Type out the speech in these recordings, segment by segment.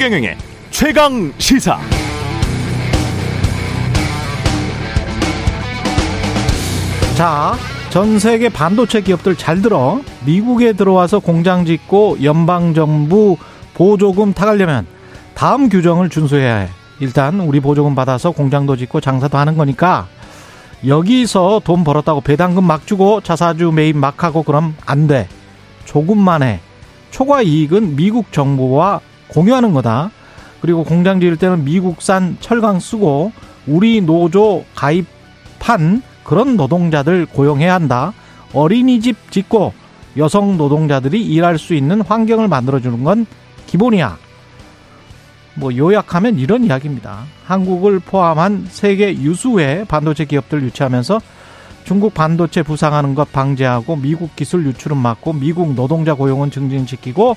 최경영의 최강 시사. 자, 전 세계 반도체 기업들 잘 들어. 미국에 들어와서 공장 짓고 연방정부 보조금 타가려면 다음 규정을 준수해야 해. 일단 우리 보조금 받아서 공장도 짓고 장사도 하는 거니까 여기서 돈 벌었다고 배당금 막 주고 자사주 매입 막 하고 그럼 안 돼. 조금만 해. 초과 이익은 미국 정부와 공유하는 거다. 그리고 공장 지을 때는 미국산 철강 쓰고 우리 노조 가입한 그런 노동자들 고용해야 한다. 어린이집 짓고 여성 노동자들이 일할 수 있는 환경을 만들어주는 건 기본이야. 뭐 요약하면 이런 이야기입니다. 한국을 포함한 세계 유수의 반도체 기업들 유치하면서 중국 반도체 부상하는 것 방지하고 미국 기술 유출은 막고 미국 노동자 고용은 증진시키고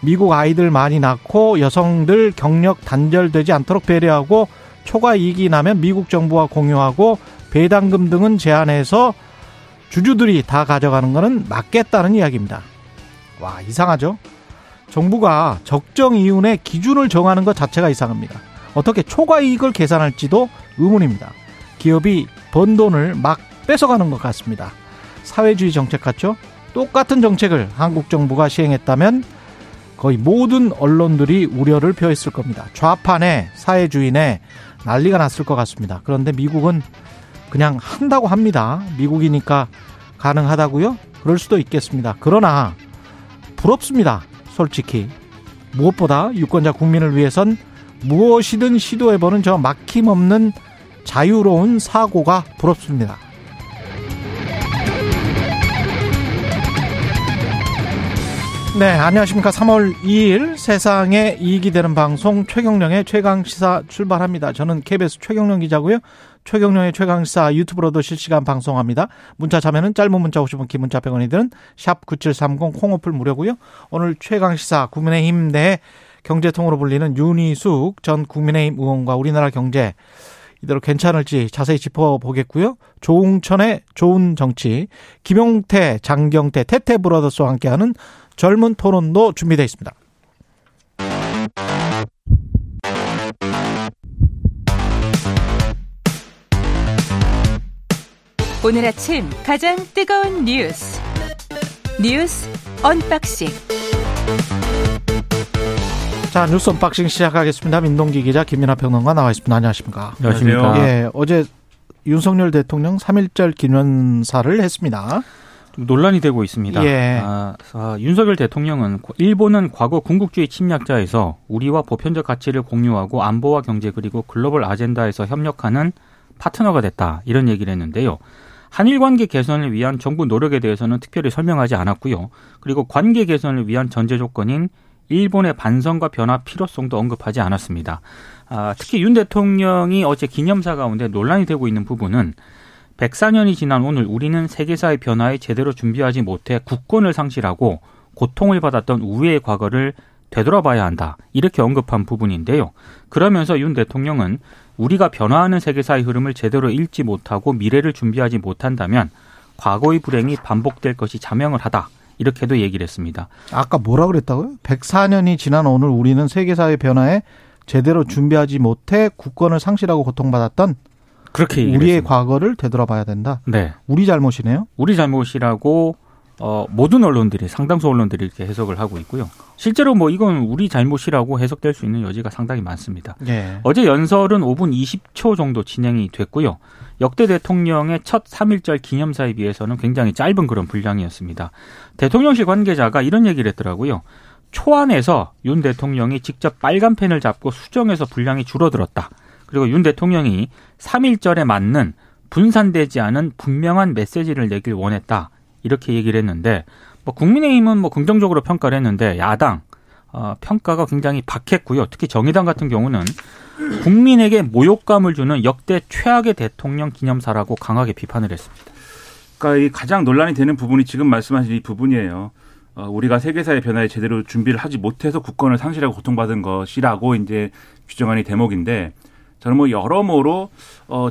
미국 아이들 많이 낳고 여성들 경력 단절되지 않도록 배려하고 초과 이익이 나면 미국 정부와 공유하고 배당금 등은 제한해서 주주들이 다 가져가는 것은 맞겠다는 이야기입니다. 와, 이상하죠? 정부가 적정 이윤의 기준을 정하는 것 자체가 이상합니다. 어떻게 초과 이익을 계산할지도 의문입니다. 기업이 번 돈을 막 뺏어가는 것 같습니다. 사회주의 정책 같죠? 똑같은 정책을 한국 정부가 시행했다면 거의 모든 언론들이 우려를 표했을 겁니다. 좌파네, 사회주의네 난리가 났을 것 같습니다. 그런데 미국은 그냥 한다고 합니다. 미국이니까 가능하다고요? 그럴 수도 있겠습니다. 그러나 부럽습니다. 솔직히. 무엇보다 유권자 국민을 위해선 무엇이든 시도해보는 저 막힘없는 자유로운 사고가 부럽습니다. 네, 안녕하십니까. 3월 2일 세상에 이익이 되는 방송 최경령의 최강시사 출발합니다. 저는 KBS 최경령 기자고요. 최경령의 최강시사 유튜브로도 실시간 방송합니다. 문자 자면은 짧은 문자 50원, 긴 문자 100원이 드는 샵 9730 콩오플 무료고요. 오늘 최강시사 국민의힘 내 경제통으로 불리는 윤희숙 전 국민의힘 의원과 우리나라 경제 이대로 괜찮을지 자세히 짚어보겠고요. 조웅천의 좋은 정치, 김용태, 장경태, 태태 브라더스와 함께하는 젊은 토론도 준비되어 있습니다. 오늘 아침 가장 뜨거운 뉴스 언박싱. 자, 뉴스 언박싱 시작하겠습니다. 민동기 기자, 김민하 평론가 나와 있습니다. 안녕하십니까? 안녕하십니까? 예, 어제 윤석열 대통령 3.1절 기념사를 했습니다. 논란이 되고 있습니다. 예. 윤석열 대통령은 일본은 과거 군국주의 침략자에서 우리와 보편적 가치를 공유하고 안보와 경제 그리고 글로벌 아젠다에서 협력하는 파트너가 됐다, 이런 얘기를 했는데요. 한일 관계 개선을 위한 정부 노력에 대해서는 특별히 설명하지 않았고요. 그리고 관계 개선을 위한 전제 조건인 일본의 반성과 변화 필요성도 언급하지 않았습니다. 특히 윤 대통령이 어제 기념사 가운데 논란이 되고 있는 부분은 104년이 지난 오늘 우리는 세계사의 변화에 제대로 준비하지 못해 국권을 상실하고 고통을 받았던 우리의 과거를 되돌아봐야 한다, 이렇게 언급한 부분인데요. 그러면서 윤 대통령은 우리가 변화하는 세계사의 흐름을 제대로 읽지 못하고 미래를 준비하지 못한다면 과거의 불행이 반복될 것이 자명을 하다, 이렇게도 얘기를 했습니다. 아까 뭐라 그랬다고요? 104년이 지난 오늘 우리는 세계사의 변화에 제대로 준비하지 못해 국권을 상실하고 고통받았던 그렇게 우리의 얘기했습니다. 과거를 되돌아봐야 된다. 네, 우리 잘못이네요. 우리 잘못이라고 모든 언론들이, 상당수 언론들이 이렇게 해석을 하고 있고요. 실제로 뭐 이건 우리 잘못이라고 해석될 수 있는 여지가 상당히 많습니다. 네. 어제 연설은 5분 20초 정도 진행이 됐고요. 역대 대통령의 첫 3.1절 기념사에 비해서는 굉장히 짧은 그런 분량이었습니다. 대통령실 관계자가 이런 얘기를 했더라고요. 초안에서 윤 대통령이 직접 빨간 펜을 잡고 수정해서 분량이 줄어들었다. 그리고 윤 대통령이 3.1절에 맞는 분산되지 않은 분명한 메시지를 내길 원했다, 이렇게 얘기를 했는데, 뭐 국민의힘은 뭐 긍정적으로 평가를 했는데 야당 평가가 굉장히 박했고요. 특히 정의당 같은 경우는 국민에게 모욕감을 주는 역대 최악의 대통령 기념사라고 강하게 비판을 했습니다. 그러니까 이 가장 논란이 되는 부분이 지금 말씀하신 이 부분이에요. 우리가 세계사의 변화에 제대로 준비를 하지 못해서 국권을 상실하고 고통받은 것이라고 이제 규정한 이 대목인데, 저는 뭐 여러모로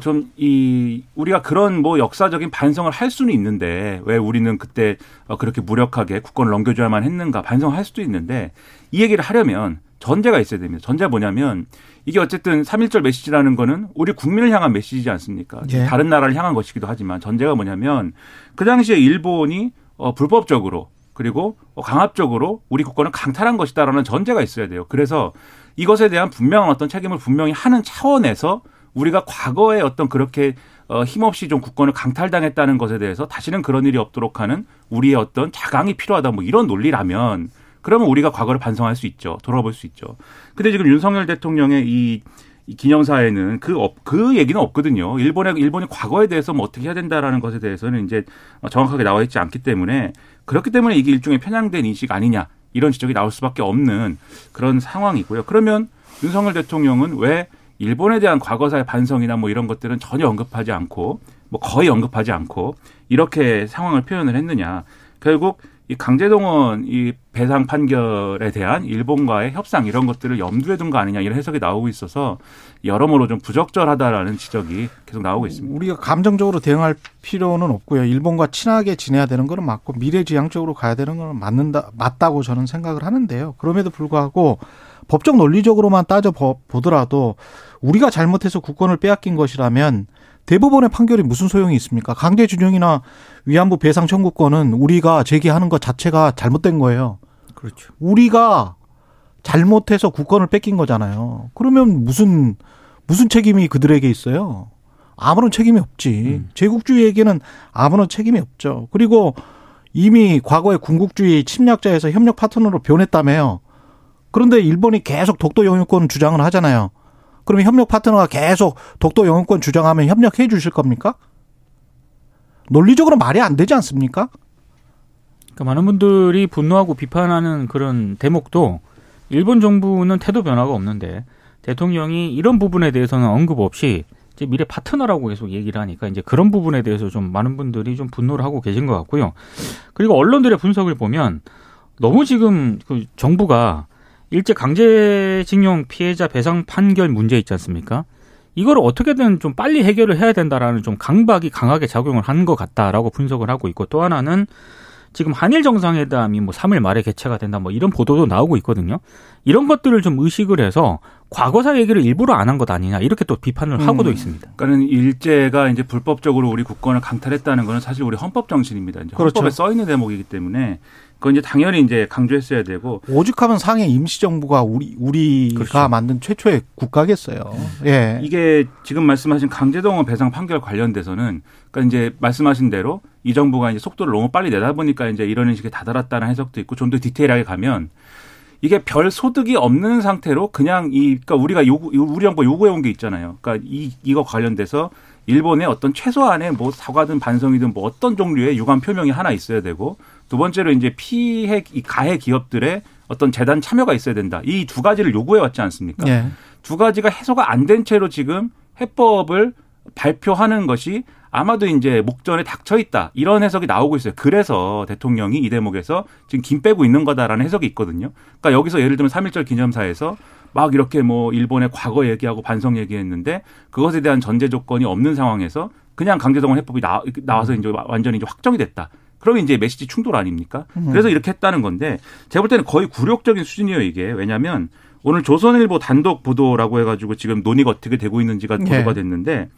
좀 이 우리가 그런 뭐 역사적인 반성을 할 수는 있는데 왜 우리는 그때 그렇게 무력하게 국권을 넘겨줘야만 했는가 반성할 수도 있는데, 이 얘기를 하려면 전제가 있어야 됩니다. 전제가 뭐냐면 이게 어쨌든 3.1절 메시지라는 거는 우리 국민을 향한 메시지지 않습니까? 예. 다른 나라를 향한 것이기도 하지만 전제가 뭐냐면 그 당시에 일본이 불법적으로 그리고 강압적으로 우리 국권을 강탈한 것이다라는 전제가 있어야 돼요. 그래서 이것에 대한 분명한 어떤 책임을 분명히 하는 차원에서 우리가 과거에 어떤 그렇게 힘없이 좀 국권을 강탈당했다는 것에 대해서 다시는 그런 일이 없도록 하는 우리의 어떤 자강이 필요하다 뭐 이런 논리라면 그러면 우리가 과거를 반성할 수 있죠. 돌아볼 수 있죠. 근데 지금 윤석열 대통령의 이 기념사에는 그 얘기는 없거든요. 일본이 과거에 대해서 뭐 어떻게 해야 된다라는 것에 대해서는 이제 정확하게 나와 있지 않기 때문에 그렇기 때문에 이게 일종의 편향된 인식 아니냐 이런 지적이 나올 수밖에 없는 그런 상황이고요. 그러면 윤석열 대통령은 왜 일본에 대한 과거사의 반성이나 뭐 이런 것들은 전혀 언급하지 않고 뭐 거의 언급하지 않고 이렇게 상황을 표현을 했느냐. 결국 이 강제동원 이 배상 판결에 대한 일본과의 협상 이런 것들을 염두에 둔 거 아니냐 이런 해석이 나오고 있어서 여러모로 좀 부적절하다라는 지적이 계속 나오고 있습니다. 우리가 감정적으로 대응할 필요는 없고요. 일본과 친하게 지내야 되는 건 맞고 미래지향적으로 가야 되는 건 맞다고 저는 생각을 하는데요. 그럼에도 불구하고 법적 논리적으로만 따져보더라도 우리가 잘못해서 국권을 빼앗긴 것이라면 대법원의 판결이 무슨 소용이 있습니까? 강제징용이나 위안부 배상 청구권은 우리가 제기하는 것 자체가 잘못된 거예요. 그렇죠. 우리가 잘못해서 국권을 뺏긴 거잖아요. 그러면 무슨 책임이 그들에게 있어요? 아무런 책임이 없지. 제국주의에게는 아무런 책임이 없죠. 그리고 이미 과거의 군국주의 침략자에서 협력 파트너로 변했다며요. 그런데 일본이 계속 독도 영유권 주장을 하잖아요. 그러면 협력 파트너가 계속 독도 영유권 주장하면 협력해 주실 겁니까? 논리적으로 말이 안 되지 않습니까? 그러니까 많은 분들이 분노하고 비판하는 그런 대목도 일본 정부는 태도 변화가 없는데 대통령이 이런 부분에 대해서는 언급 없이 이제 미래 파트너라고 계속 얘기를 하니까 이제 그런 부분에 대해서 좀 많은 분들이 좀 분노를 하고 계신 것 같고요. 그리고 언론들의 분석을 보면 너무 지금 그 정부가 일제 강제징용 피해자 배상 판결 문제 있지 않습니까? 이걸 어떻게든 좀 빨리 해결을 해야 된다라는 좀 강박이 강하게 작용을 한 것 같다라고 분석을 하고 있고 또 하나는 지금 한일 정상회담이 뭐 3월 말에 개최가 된다 뭐 이런 보도도 나오고 있거든요. 이런 것들을 좀 의식을 해서 과거사 얘기를 일부러 안 한 것 아니냐 이렇게 또 비판을 하고도 있습니다. 그러니까는 일제가 이제 불법적으로 우리 국권을 강탈했다는 것은 사실 우리 헌법 정신입니다. 이제 헌법에 그렇죠. 써 있는 대목이기 때문에 그건 이제 당연히 이제 강조했어야 되고 오죽하면 상해 임시정부가 우리가 그렇죠. 만든 최초의 국가겠어요. 예. 이게 지금 말씀하신 강제동원 배상 판결 관련돼서는 그러니까 이제 말씀하신 대로 이 정부가 이제 속도를 너무 빨리 내다 보니까 이제 이런 식의 다다랐다는 해석도 있고 좀 더 디테일하게 가면. 이게 별 소득이 없는 상태로 그냥 그러니까 우리가 우리 정부가 요구해온 게 있잖아요. 그러니까 이거 관련돼서 일본의 어떤 최소한의 뭐 사과든 반성이든 뭐 어떤 종류의 유감 표명이 하나 있어야 되고 두 번째로 이제 가해 기업들의 어떤 재단 참여가 있어야 된다. 이 두 가지를 요구해왔지 않습니까? 네. 두 가지가 해소가 안 된 채로 지금 해법을 발표하는 것이 아마도 이제 목전에 닥쳐 있다. 이런 해석이 나오고 있어요. 그래서 대통령이 이 대목에서 지금 김 빼고 있는 거다라는 해석이 있거든요. 그러니까 여기서 예를 들면 3.1절 기념사에서 막 이렇게 뭐 일본의 과거 얘기하고 반성 얘기했는데 그것에 대한 전제 조건이 없는 상황에서 그냥 강제동원 해법이 나와서 이제 완전히 이제 확정이 됐다. 그러면 이제 메시지 충돌 아닙니까? 그래서 이렇게 했다는 건데 제가 볼 때는 거의 굴욕적인 수준이에요, 이게. 왜냐면 오늘 조선일보 단독 보도라고 해가지고 지금 논의가 어떻게 되고 있는지가 보도가 됐는데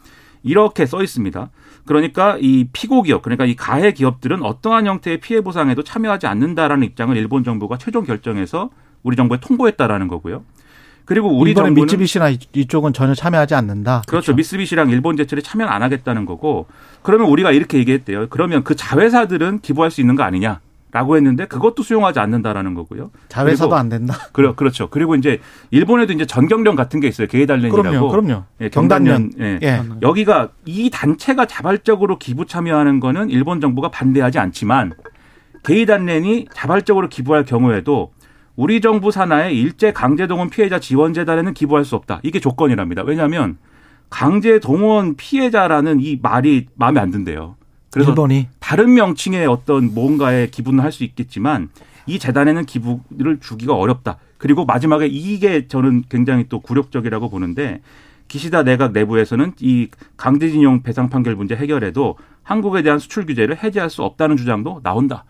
이렇게 써 있습니다. 그러니까 이 피고 기업, 그러니까 이 가해 기업들은 어떠한 형태의 피해 보상에도 참여하지 않는다라는 입장을 일본 정부가 최종 결정해서 우리 정부에 통보했다라는 거고요. 그리고 우리 정부는 미쓰비시나 이쪽은 전혀 참여하지 않는다. 그렇죠. 미쓰비시랑 일본 제철에 참여 안 하겠다는 거고. 그러면 우리가 이렇게 얘기했대요. 그러면 그 자회사들은 기부할 수 있는 거 아니냐? 라고 했는데 그것도 수용하지 않는다라는 거고요. 자회사도 안 된다. 그렇죠. 그리고 이제 일본에도 이제 전경련 같은 게 있어요. 게이달렌이라고. 그럼요. 예, 경단련. 예. 여기가 이 단체가 자발적으로 기부 참여하는 거는 일본 정부가 반대하지 않지만 게이달렌이 자발적으로 기부할 경우에도 우리 정부 산하의 일제 강제동원 피해자 지원재단에는 기부할 수 없다. 이게 조건이랍니다. 왜냐하면 강제동원 피해자라는 이 말이 마음에 안 든대요. 그래서 일본이. 다른 명칭의 어떤 뭔가에 기부는 할 수 있겠지만 이 재단에는 기부를 주기가 어렵다. 그리고 마지막에 이게 저는 굉장히 또 굴욕적이라고 보는데 기시다 내각 내부에서는 이 강제징용 배상 판결 문제 해결에도 한국에 대한 수출 규제를 해제할 수 없다는 주장도 나온다.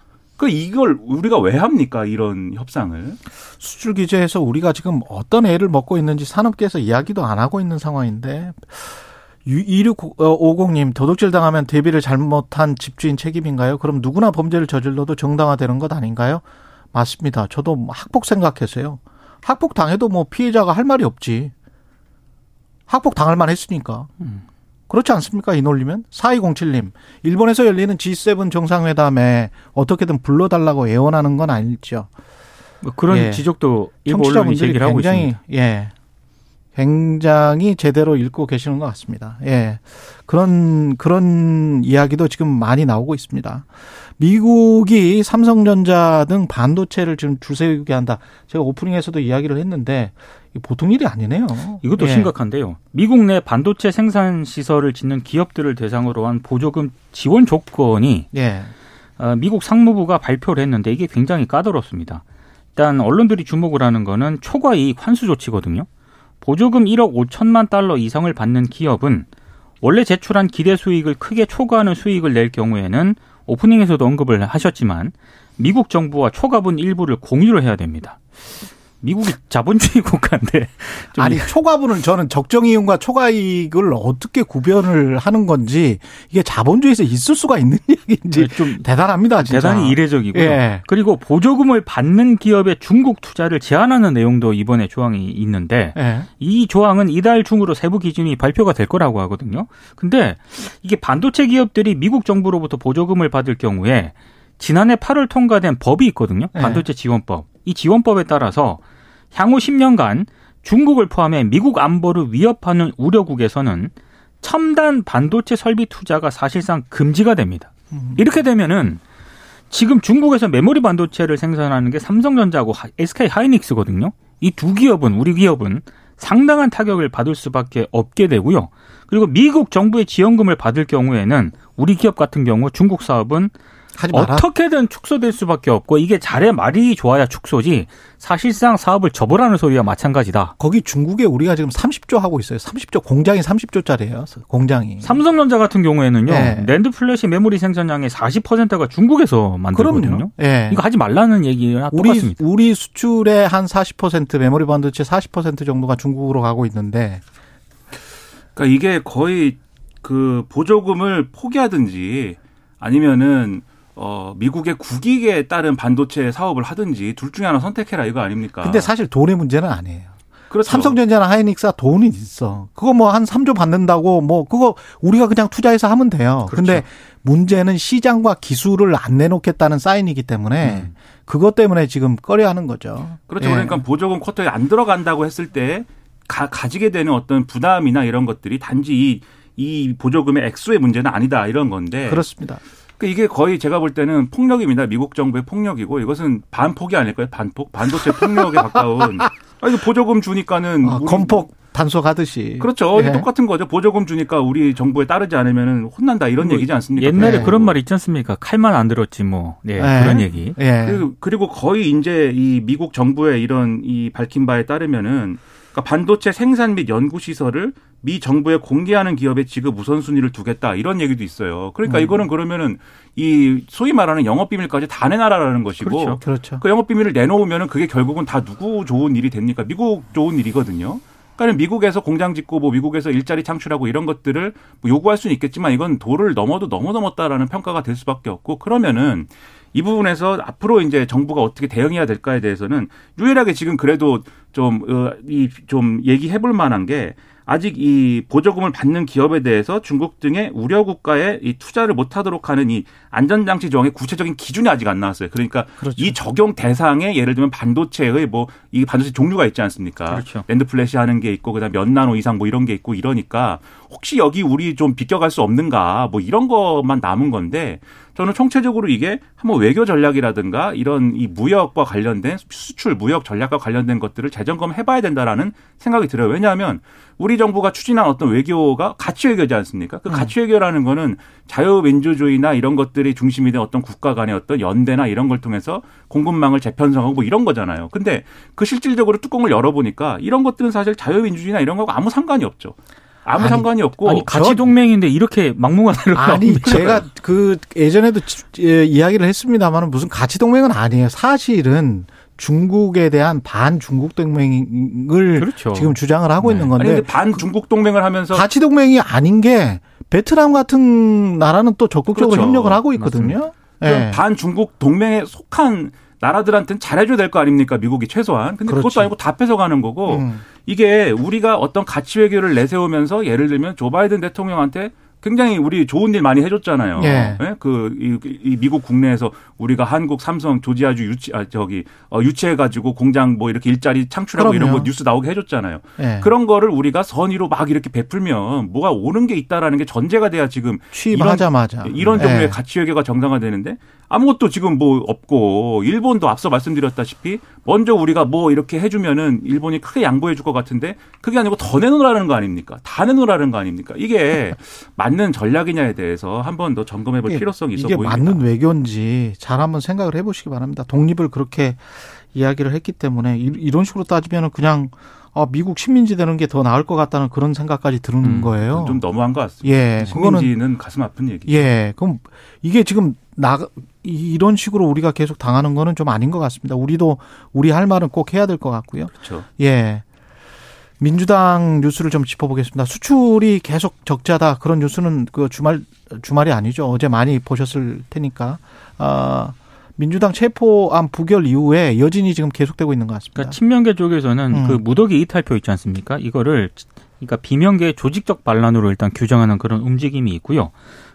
이걸 우리가 왜 합니까? 이런 협상을. 수출 규제에서 우리가 지금 어떤 애를 먹고 있는지 산업계에서 이야기도 안 하고 있는 상황인데 2650님 도둑질 당하면 대비를 잘못한 집주인 책임인가요? 그럼 누구나 범죄를 저질러도 정당화되는 것 아닌가요? 맞습니다. 저도 학폭 생각했어요. 학폭 당해도 뭐 피해자가 할 말이 없지. 학폭 당할 만 했으니까. 그렇지 않습니까? 이 논리면. 4207님. 일본에서 열리는 G7 정상회담에 어떻게든 불러달라고 애원하는 건 아닐지요. 뭐 그런 예. 지적도 일본 언론이 제기를 하고 있습니다. 예. 굉장히 제대로 읽고 계시는 것 같습니다. 예. 그런 이야기도 지금 많이 나오고 있습니다. 미국이 삼성전자 등 반도체를 지금 줄세우게 한다. 제가 오프닝에서도 이야기를 했는데 보통 일이 아니네요. 이것도 예. 심각한데요. 미국 내 반도체 생산 시설을 짓는 기업들을 대상으로 한 보조금 지원 조건이 예. 미국 상무부가 발표를 했는데 이게 굉장히 까다롭습니다. 일단 언론들이 주목을 하는 거는 초과이익 환수 조치거든요. 보조금 1억 5천만 달러 이상을 받는 기업은 원래 제출한 기대 수익을 크게 초과하는 수익을 낼 경우에는 오프닝에서도 언급을 하셨지만 미국 정부와 초과분 일부를 공유를 해야 됩니다. 미국이 자본주의 국가인데. 아니 초과분은 저는 적정이익과 초과이익을 어떻게 구별을 하는 건지 이게 자본주의에서 있을 수가 있는 얘기인지 좀 대단합니다. 진짜. 대단히 이례적이고요. 예. 그리고 보조금을 받는 기업의 중국 투자를 제한하는 내용도 이번에 조항이 있는데 예. 이 조항은 이달 중으로 세부 기준이 발표가 될 거라고 하거든요. 근데 이게 반도체 기업들이 미국 정부로부터 보조금을 받을 경우에 지난해 8월 통과된 법이 있거든요. 반도체 지원법. 이 지원법에 따라서 향후 10년간 중국을 포함해 미국 안보를 위협하는 우려국에서는 첨단 반도체 설비 투자가 사실상 금지가 됩니다. 이렇게 되면은 지금 중국에서 메모리 반도체를 생산하는 게 삼성전자하고 SK 하이닉스거든요. 이 두 기업은 우리 기업은 상당한 타격을 받을 수밖에 없게 되고요. 그리고 미국 정부의 지원금을 받을 경우에는 우리 기업 같은 경우 중국 사업은 어떻게든 축소될 수밖에 없고 이게 잘해 말이 좋아야 축소지 사실상 사업을 접으라는 소리와 마찬가지다. 거기 중국에 우리가 지금 30조 하고 있어요. 30조 공장이 30조짜리예요. 공장이. 삼성전자 같은 경우에는요. 네. 랜드 플래시 메모리 생산량의 40%가 중국에서 만들거든요. 네. 이거 하지 말라는 얘기랑 똑같습니다. 우리 수출의 한 40% 메모리 반도체 40% 정도가 중국으로 가고 있는데 그러니까 이게 거의 그 보조금을 포기하든지 아니면은 미국의 국익에 따른 반도체 사업을 하든지 둘 중에 하나 선택해라 이거 아닙니까? 근데 사실 돈의 문제는 아니에요. 그렇죠. 삼성전자나 하이닉스가 돈이 있어. 그거 뭐 한 3조 받는다고 뭐 그거 우리가 그냥 투자해서 하면 돼요. 그런데 그렇죠. 문제는 시장과 기술을 안 내놓겠다는 사인이기 때문에 그것 때문에 지금 꺼려하는 거죠. 그렇죠. 예. 그러니까 보조금 쿼터에 안 들어간다고 했을 때 가지게 되는 어떤 부담이나 이런 것들이 단지 이 보조금의 액수의 문제는 아니다 이런 건데. 그렇습니다. 이게 거의 제가 볼 때는 폭력입니다. 미국 정부의 폭력이고 이것은 반폭이 아닐까요? 반폭? 반도체 폭력에 가까운. 아니, 보조금 주니까는. 건폭 단속하듯이. 그렇죠. 예. 똑같은 거죠. 보조금 주니까 우리 정부에 따르지 않으면 혼난다 이런 뭐, 얘기지 않습니까? 옛날에 예. 그런 말 있지 않습니까? 칼만 안 들었지 뭐. 예, 예. 그런 얘기. 예. 그리고 거의 이제 이 미국 정부의 이런 이 밝힌 바에 따르면은 그러니까 반도체 생산 및 연구시설을 미 정부에 공개하는 기업에 지급 우선순위를 두겠다 이런 얘기도 있어요. 그러니까 이거는 그러면은 이 소위 말하는 영업비밀까지 다 내놔라라는 것이고 그렇죠. 그렇죠. 그 영업비밀을 내놓으면은 그게 결국은 다 누구 좋은 일이 됩니까? 미국 좋은 일이거든요. 그러니까 미국에서 공장 짓고 뭐 미국에서 일자리 창출하고 이런 것들을 뭐 요구할 수는 있겠지만 이건 도를 넘어도 너무 넘었다라는 평가가 될 수밖에 없고 그러면은 이 부분에서 앞으로 이제 정부가 어떻게 대응해야 될까에 대해서는 유일하게 지금 그래도 좀 얘기해볼 만한 게 아직 이 보조금을 받는 기업에 대해서 중국 등의 우려 국가에 이 투자를 못하도록 하는 이 안전장치 조항의 구체적인 기준이 아직 안 나왔어요. 그러니까 그렇죠. 이 적용 대상에 예를 들면 반도체의 뭐 이 반도체 종류가 있지 않습니까? 그렇죠. 랜드 플래시 하는 게 있고 그다음 몇 나노 이상 뭐 이런 게 있고 이러니까 혹시 여기 우리 좀 비껴갈 수 없는가 뭐 이런 것만 남은 건데 저는 총체적으로 이게 한번 외교 전략이라든가 이런 이 무역과 관련된 수출 무역 전략과 관련된 것들을 재점검해봐야 된다라는 생각이 들어요. 왜냐하면 우리 정부가 추진한 어떤 외교가 가치 외교지 않습니까? 그 가치 외교라는 거는 자유민주주의나 이런 것들이 중심이 된 어떤 국가 간의 어떤 연대나 이런 걸 통해서 공급망을 재편성하고 뭐 이런 거잖아요. 근데 그 실질적으로 뚜껑을 열어보니까 이런 것들은 사실 자유민주주의나 이런 거하고 아무 상관이 없죠. 아무 상관이 없고. 아니, 같이 동맹인데 이렇게 막무가내로. 아니, 제가 그 예전에도 이야기를 했습니다만 무슨 같이 동맹은 아니에요. 사실은 중국에 대한 반중국 동맹을 그렇죠. 지금 주장을 하고 네. 있는 건데. 아니, 반중국 동맹을 하면서. 같이 동맹이 아닌 게 베트남 같은 나라는 또 적극적으로 그렇죠. 협력을 하고 있거든요. 네. 반중국 동맹에 속한 나라들한테는 잘해줘야 될 거 아닙니까? 미국이 최소한. 근데 그렇지. 그것도 아니고 다 뺏어가는 거고 이게 우리가 어떤 가치 외교를 내세우면서 예를 들면 조 바이든 대통령한테 굉장히 우리 좋은 일 많이 해줬잖아요. 예. 예? 이 미국 국내에서 우리가 한국 삼성 조지아주 유치해가지고 공장 뭐 이렇게 일자리 창출하고 그럼요. 이런 거 뉴스 나오게 해줬잖아요. 예. 그런 거를 우리가 선의로 막 이렇게 베풀면 뭐가 오는 게 있다라는 게 전제가 돼야 지금 취임하자마자 이런 종류의 예. 가치 외교가 정상화되는데 아무것도 지금 뭐 없고 일본도 앞서 말씀드렸다시피 먼저 우리가 뭐 이렇게 해주면은 일본이 크게 양보해 줄 것 같은데 그게 아니고 더 내놓으라는 거 아닙니까? 다 내놓으라는 거 아닙니까? 이게 맞는 전략이냐에 대해서 한 번 더 점검해 볼 필요성이 있어 보입니다. 이게 맞는 외교인지 잘 한번 생각을 해 보시기 바랍니다. 독립을 그렇게 이야기를 했기 때문에 이런 식으로 따지면 그냥 미국 식민지 되는 게 더 나을 것 같다는 그런 생각까지 드는 거예요. 좀 너무한 것 같습니다. 예, 식민지는 그거는, 가슴 아픈 얘기죠. 예, 그럼 이게 지금 이런 식으로 우리가 계속 당하는 거는 좀 아닌 것 같습니다. 우리도 우리 할 말은 꼭 해야 될 것 같고요. 그렇죠. 예. 민주당 뉴스를 좀 짚어보겠습니다. 수출이 계속 적자다. 그런 뉴스는 그 주말이 아니죠. 어제 많이 보셨을 테니까. 민주당 체포안 부결 이후에 여진이 지금 계속되고 있는 것 같습니다. 그러니까 친명계 쪽에서는 그 무더기 이탈표 있지 않습니까? 이거를 그러니까 비명계의 조직적 반란으로 일단 규정하는 그런 움직임이 있고요.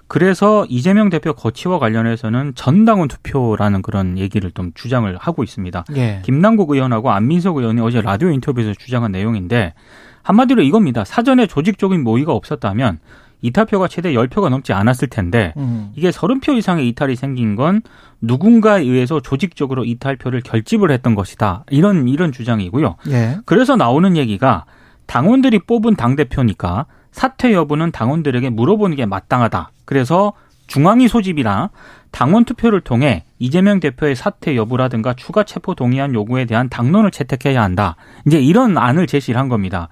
그래서 이재명 대표 거취와 관련해서는 전당원 투표라는 그런 얘기를 좀 주장을 하고 있습니다. 예. 김남국 의원하고 안민석 의원이 어제 라디오 인터뷰에서 주장한 내용인데 한마디로 이겁니다. 사전에 조직적인 모의가 없었다면 이탈표가 최대 10표가 넘지 않았을 텐데 이게 30표 이상의 이탈이 생긴 건 누군가에 의해서 조직적으로 이탈표를 결집을 했던 것이다. 이런 주장이고요. 예. 그래서 나오는 얘기가 당원들이 뽑은 당대표니까 사퇴 여부는 당원들에게 물어보는 게 마땅하다. 그래서 중앙위 소집이나 당원 투표를 통해 이재명 대표의 사퇴 여부라든가 추가 체포 동의안 요구에 대한 당론을 채택해야 한다. 이제 이런 안을 제시를 한 겁니다.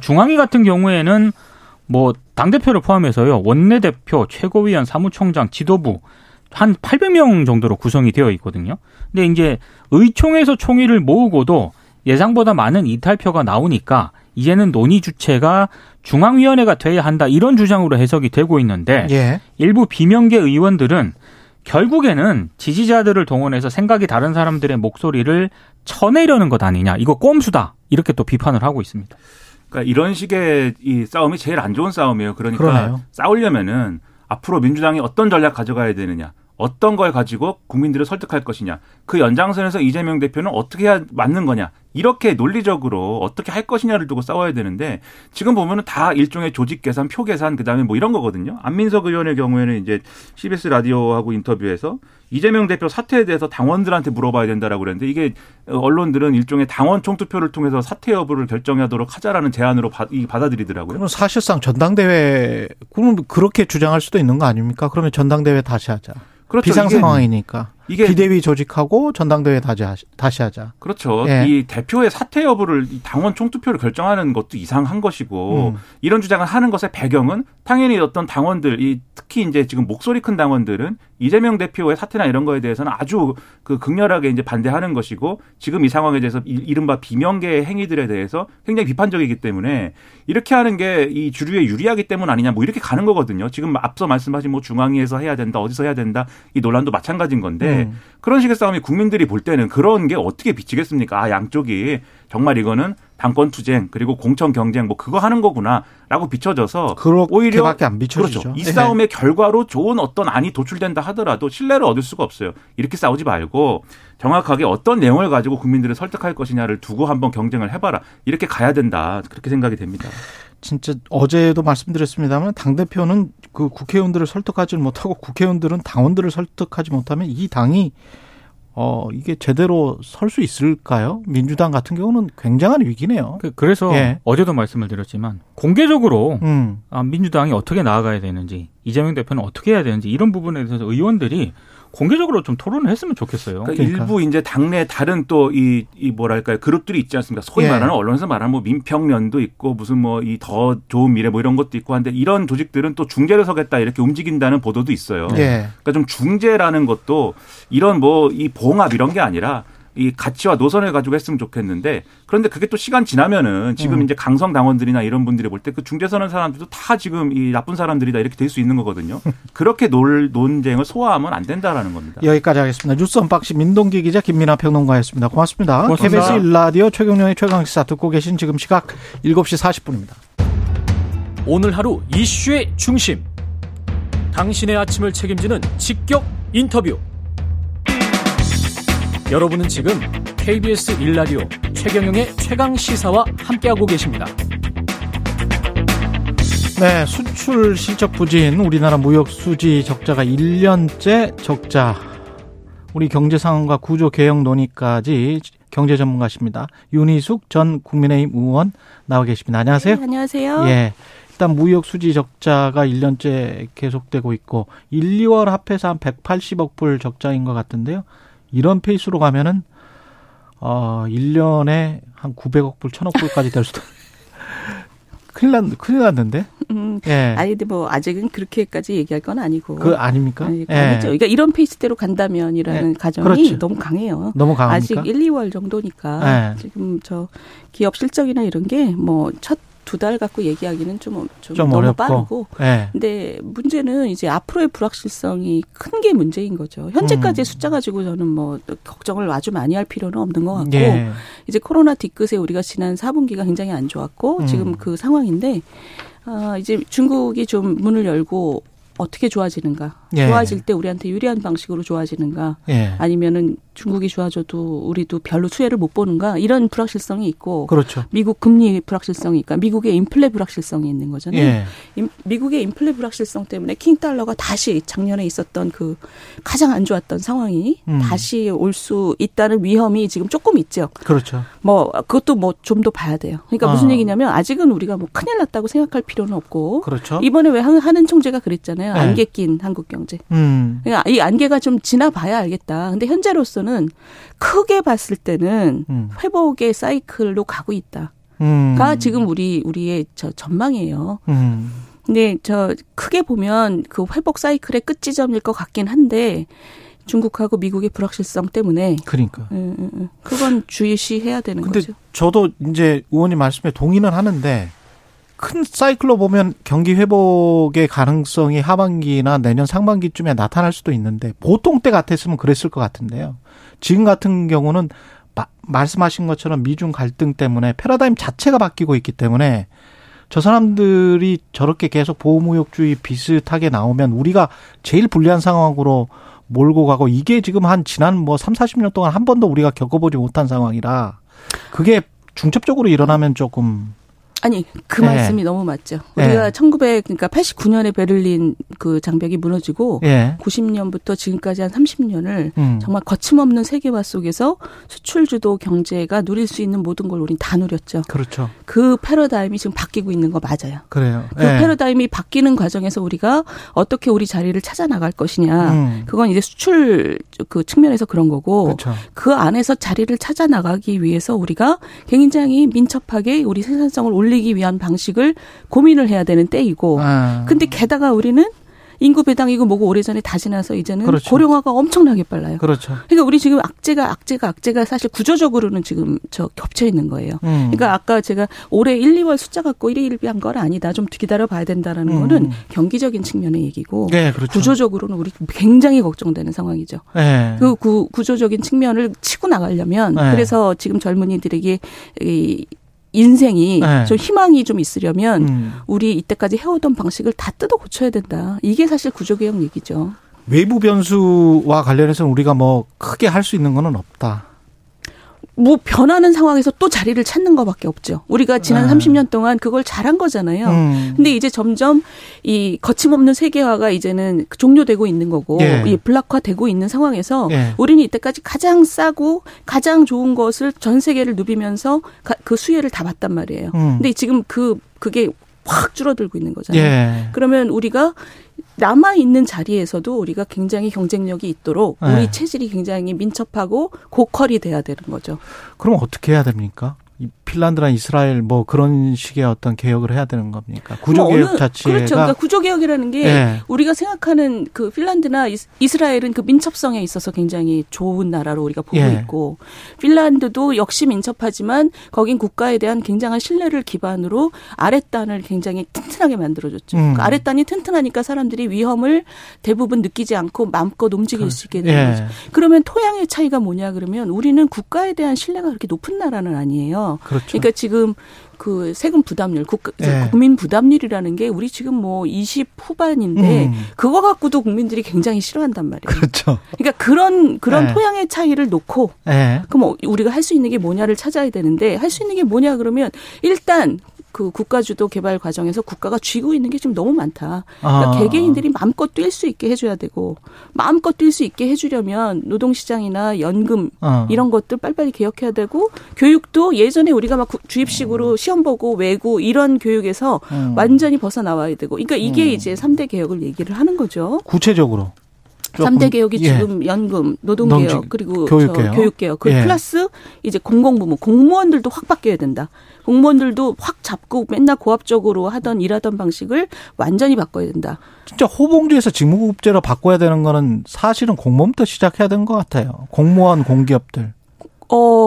중앙위 같은 경우에는 뭐 당대표를 포함해서요. 원내대표, 최고위원, 사무총장, 지도부 한 800명 정도로 구성이 되어 있거든요. 근데 이제 의총에서 총의를 모으고도 예상보다 많은 이탈표가 나오니까 이제는 논의 주체가 중앙위원회가 돼야 한다 이런 주장으로 해석이 되고 있는데 예. 일부 비명계 의원들은 결국에는 지지자들을 동원해서 생각이 다른 사람들의 목소리를 쳐내려는 것 아니냐. 이거 꼼수다. 이렇게 또 비판을 하고 있습니다. 그러니까 이런 식의 이 싸움이 제일 안 좋은 싸움이에요. 그러니까 그러네요. 싸우려면은 앞으로 민주당이 어떤 전략 가져가야 되느냐. 어떤 걸 가지고 국민들을 설득할 것이냐. 그 연장선에서 이재명 대표는 어떻게 해야 맞는 거냐. 이렇게 논리적으로 어떻게 할 것이냐를 두고 싸워야 되는데 지금 보면은 다 일종의 조직 계산, 표 계산, 그다음에 뭐 이런 거거든요. 안민석 의원의 경우에는 이제 CBS 라디오하고 인터뷰에서 이재명 대표 사퇴에 대해서 당원들한테 물어봐야 된다라고 그랬는데 이게 언론들은 일종의 당원 총투표를 통해서 사퇴 여부를 결정하도록 하자라는 제안으로 받아들이더라고요. 그럼 사실상 전당대회 그럼 그렇게 주장할 수도 있는 거 아닙니까? 그러면 전당대회 다시 하자. 그렇죠. 비상 상황이니까. 이게 비대위 조직하고 전당대회 다시 하자. 그렇죠. 예. 이 대표의 사퇴 여부를 당원 총투표를 결정하는 것도 이상한 것이고 이런 주장을 하는 것의 배경은 당연히 어떤 당원들, 특히 이제 지금 목소리 큰 당원들은 이재명 대표의 사퇴나 이런 거에 대해서는 아주 그 극렬하게 이제 반대하는 것이고 지금 이 상황에 대해서 이른바 비명계의 행위들에 대해서 굉장히 비판적이기 때문에 이렇게 하는 게 이 주류에 유리하기 때문 아니냐 뭐 이렇게 가는 거거든요. 지금 앞서 말씀하신 뭐 중앙위에서 해야 된다, 어디서 해야 된다 이 논란도 마찬가지인 건데 그런 식의 싸움이 국민들이 볼 때는 그런 게 어떻게 비치겠습니까? 아, 양쪽이 정말 이거는 당권 투쟁 그리고 공천 경쟁 뭐 그거 하는 거구나라고 비춰져서 오히려 밖에 안 비춰지죠. 그렇죠. 이 싸움의 결과로 좋은 어떤 안이 도출된다 하더라도 신뢰를 얻을 수가 없어요. 이렇게 싸우지 말고 정확하게 어떤 내용을 가지고 국민들을 설득할 것이냐를 두고 한번 경쟁을 해봐라. 이렇게 가야 된다. 그렇게 생각이 됩니다. 진짜 어제도 말씀드렸습니다만 당대표는 그 국회의원들을 설득하지 못하고 국회의원들은 당원들을 설득하지 못하면 이 당이 이게 제대로 설 수 있을까요? 민주당 같은 경우는 굉장한 위기네요. 그래서 예. 어제도 말씀을 드렸지만 공개적으로 민주당이 어떻게 나아가야 되는지 이재명 대표는 어떻게 해야 되는지 이런 부분에 대해서 의원들이 공개적으로 좀 토론을 했으면 좋겠어요. 그러니까. 일부 이제 당내 다른 또 이 뭐랄까요 그룹들이 있지 않습니까? 소위 예. 말하는 언론에서 말하는 뭐 민평련도 있고 무슨 뭐 이 더 좋은 미래 뭐 이런 것도 있고 한데 이런 조직들은 또 중재를 서겠다 이렇게 움직인다는 보도도 있어요. 예. 그러니까 좀 중재라는 것도 이런 뭐 이 봉합 이런 게 아니라. 이 가치와 노선을 가지고 했으면 좋겠는데 그런데 그게 또 시간 지나면은 지금 이제 강성 당원들이나 이런 분들이 볼 때 그 중재선은 사람들도 다 지금 이 나쁜 사람들이다 이렇게 될 수 있는 거거든요. 그렇게 논쟁을 소화하면 안 된다라는 겁니다. 여기까지 하겠습니다. 뉴스 언박싱 민동기 기자 김민하 평론가였습니다. 고맙습니다. 고맙습니다. KBS 1라디오 최경영의 최강시사 듣고 계신 지금 시각 7시 40분입니다. 오늘 하루 이슈의 중심. 당신의 아침을 책임지는 직격 인터뷰. 여러분은 지금 KBS 1라디오 최경영의 최강시사와 함께하고 계십니다. 네, 수출 실적 부진, 우리나라 무역 수지 적자가 1년째 적자. 우리 경제 상황과 구조 개혁 논의까지 경제 전문가십니다. 윤희숙 전 국민의힘 의원 나와 계십니다. 안녕하세요. 네, 안녕하세요. 예. 일단 무역 수지 적자가 1년째 계속되고 있고 1, 2월 합해서 한 180억 불 적자인 것 같은데요. 이런 페이스로 가면은 1년에 한 900억 불, 1000억 불까지 될 수도 큰일 났는데. 예. 아니 근데 뭐 아직은 그렇게까지 얘기할 건 아니고. 그 아닙니까? 아니죠. 예. 그러니까 이런 페이스대로 간다면이라는 예. 가정이 그렇죠. 너무 강해요. 너무 강합니까? 아직 1, 2월 정도니까 예. 지금 저 기업 실적이나 이런 게 뭐 첫 두 달 갖고 얘기하기는 좀 너무 어렵고. 빠르고. 네. 근데 문제는 이제 앞으로의 불확실성이 큰 게 문제인 거죠. 현재까지의 숫자 가지고 저는 뭐 걱정을 아주 많이 할 필요는 없는 것 같고. 예. 이제 코로나 뒤끝에 우리가 지난 4분기가 굉장히 안 좋았고 지금 그 상황인데 이제 중국이 좀 문을 열고 어떻게 좋아지는가. 예. 좋아질 때 우리한테 유리한 방식으로 좋아지는가. 예. 아니면은 중국이 좋아져도 우리도 별로 수혜를 못 보는가. 이런 불확실성이 있고. 그렇죠. 미국 금리 불확실성이 있고. 미국의 인플레 불확실성이 있는 거잖아요. 예. 미국의 인플레 불확실성 때문에 킹달러가 다시 작년에 있었던 그 가장 안 좋았던 상황이 다시 올 수 있다는 위험이 지금 조금 있죠. 그렇죠. 뭐 그것도 뭐 좀 더 봐야 돼요. 그러니까 무슨 얘기냐면 아직은 우리가 뭐 큰일 났다고 생각할 필요는 없고. 그렇죠. 이번에 왜 하는 총재가 그랬잖아요. 네. 안개 낀 한국 경제. 그러니까 이 안개가 좀 지나봐야 알겠다. 근데 현재로서는 크게 봤을 때는 회복의 사이클로 가고 있다가 지금 우리의 저 전망이에요. 근데 저 크게 보면 그 회복 사이클의 끝지점일 것 같긴 한데 중국하고 미국의 불확실성 때문에. 그러니까. 그건 주의시해야 되는 근데 거죠. 근데 저도 이제 의원님 말씀에 동의는 하는데. 큰 사이클로 보면 경기 회복의 가능성이 하반기나 내년 상반기쯤에 나타날 수도 있는데 보통 때 같았으면 그랬을 것 같은데요. 지금 같은 경우는 말씀하신 것처럼 미중 갈등 때문에 패러다임 자체가 바뀌고 있기 때문에 저 사람들이 저렇게 계속 보호무역주의 비슷하게 나오면 우리가 제일 불리한 상황으로 몰고 가고 이게 지금 한 지난 3, 40년 동안 한 번도 우리가 겪어보지 못한 상황이라 그게 중첩적으로 일어나면 조금... 아니 그 말씀이 예. 너무 맞죠. 우리가 예. 1989년에 베를린 그 장벽이 무너지고 예. 90년부터 지금까지 한 30년을 정말 거침없는 세계화 속에서 수출 주도 경제가 누릴 수 있는 모든 걸 우린 다 누렸죠. 그렇죠. 그 패러다임이 지금 바뀌고 있는 거 맞아요. 그래요. 그 예. 패러다임이 바뀌는 과정에서 우리가 어떻게 우리 자리를 찾아 나갈 것이냐. 그건 이제 수출 그 측면에서 그런 거고 그렇죠. 그 안에서 자리를 찾아 나가기 위해서 우리가 굉장히 민첩하게 우리 생산성을 올리기 위한 방식을 고민을 해야 되는 때이고 근데 게다가 우리는 인구 배당이고 뭐고 오래전에 다 지나서 이제는 그렇죠. 고령화가 엄청나게 빨라요. 그렇죠. 그러니까 우리 지금 악재가 사실 구조적으로는 지금 저 겹쳐 있는 거예요. 그러니까 아까 제가 올해 1, 2월 숫자 갖고 1회 1비한 건 아니다. 좀 기다려 봐야 된다라는 거는 경기적인 측면의 얘기고 네, 그렇죠. 구조적으로는 우리 굉장히 걱정되는 상황이죠. 네. 그 구조적인 측면을 치고 나가려면 네. 그래서 지금 젊은이들에게 인생이 네. 좀 희망이 좀 있으려면 우리 이때까지 해오던 방식을 다 뜯어 고쳐야 된다. 이게 사실 구조개혁 얘기죠. 외부 변수와 관련해서는 우리가 뭐 크게 할 수 있는 건 없다. 뭐 변하는 상황에서 또 자리를 찾는 것밖에 없죠. 우리가 지난 30년 동안 그걸 잘한 거잖아요. 근데 이제 점점 이 거침없는 세계화가 이제는 종료되고 있는 거고 예. 블락화되고 있는 상황에서 예. 우리는 이때까지 가장 싸고 가장 좋은 것을 전 세계를 누비면서 그 수혜를 다 봤단 말이에요. 근데 지금 그게 확 줄어들고 있는 거잖아요. 예. 그러면 우리가 남아있는 자리에서도 우리가 굉장히 경쟁력이 있도록 우리 네. 체질이 굉장히 민첩하고 고퀄이 돼야 되는 거죠. 그럼 어떻게 해야 됩니까? 핀란드랑 이스라엘 뭐 그런 식의 어떤 개혁을 해야 되는 겁니까? 구조개혁 자체가. 그렇죠. 그러니까 구조개혁이라는 게 네. 우리가 생각하는 그 핀란드나 이스라엘은 그 민첩성에 있어서 굉장히 좋은 나라로 우리가 보고 네. 있고, 핀란드도 역시 민첩하지만 거긴 국가에 대한 굉장한 신뢰를 기반으로 아랫단을 굉장히 튼튼하게 만들어줬죠. 그러니까 아랫단이 튼튼하니까 사람들이 위험을 대부분 느끼지 않고 마음껏 움직일 수 있게 되는 네. 거죠. 그러면 토양의 차이가 뭐냐 그러면 우리는 국가에 대한 신뢰가 그렇게 높은 나라는 아니에요. 그렇죠. 그러니까 지금 그 세금 부담률, 국민 부담률이라는 게 우리 지금 뭐 20 후반인데 그거 갖고도 국민들이 굉장히 싫어한단 말이에요. 그렇죠. 그러니까 그런 네. 토양의 차이를 놓고 네. 그럼 우리가 할 수 있는 게 뭐냐를 찾아야 되는데, 할 수 있는 게 뭐냐 그러면 일단 그 국가주도 개발 과정에서 국가가 쥐고 있는 게 지금 너무 많다. 그러니까 개개인들이 마음껏 뛸 수 있게 해줘야 되고, 마음껏 뛸 수 있게 해주려면 노동시장이나 연금 이런 것들 빨리빨리 개혁해야 되고, 교육도 예전에 우리가 막 주입식으로 시험 보고 외고 이런 교육에서 완전히 벗어나와야 되고. 그러니까 이게 이제 3대 개혁을 얘기를 하는 거죠. 구체적으로. 3대 개혁이 예. 지금 연금, 노동개혁, 그리고 교육개혁. 그 예. 플러스 이제 공공부문, 공무원들도 확 바뀌어야 된다. 공무원들도 확 잡고 맨날 고압적으로 일하던 방식을 완전히 바꿔야 된다. 진짜 호봉제에서 직무급제로 바꿔야 되는 거는 사실은 공무원부터 시작해야 되는 것 같아요. 공무원, 공기업들.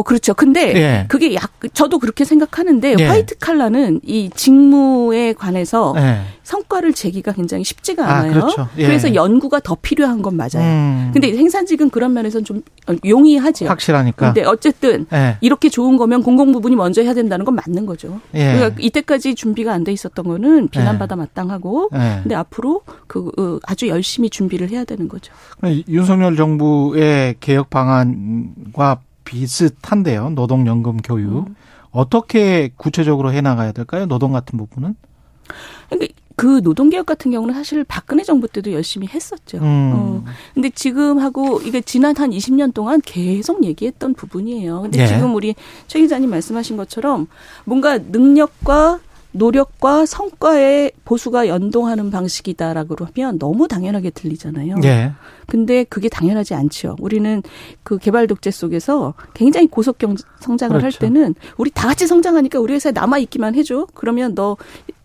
그렇죠. 근데 예. 그게 저도 그렇게 생각하는데 예. 화이트 칼라는 이 직무에 관해서 예. 성과를 제기가 굉장히 쉽지가 않아요. 그렇죠. 예. 그래서 연구가 더 필요한 건 맞아요. 근데 생산직은 그런 면에서는 좀 용이하죠. 확실하니까. 근데 어쨌든 예. 이렇게 좋은 거면 공공부문이 먼저 해야 된다는 건 맞는 거죠. 예. 그러니까 이때까지 준비가 안 돼 있었던 거는 비난받아 마땅하고 예. 근데 앞으로 아주 열심히 준비를 해야 되는 거죠. 윤석열 정부의 개혁 방안과 비슷한데요. 노동연금 교육. 어떻게 구체적으로 해나가야 될까요? 노동 같은 부분은? 그 노동개혁 같은 경우는 사실 박근혜 정부 때도 열심히 했었죠. 근데 지금 하고 이게 지난 한 20년 동안 계속 얘기했던 부분이에요. 근데 예. 지금 우리 최 기자님 말씀하신 것처럼 뭔가 능력과 노력과 성과의 보수가 연동하는 방식이다라고 하면 너무 당연하게 들리잖아요. 예. 근데 그게 당연하지 않죠. 우리는 그 개발 독재 속에서 굉장히 고속 성장을 그렇죠. 할 때는 우리 다 같이 성장하니까 우리 회사에 남아 있기만 해줘. 그러면 너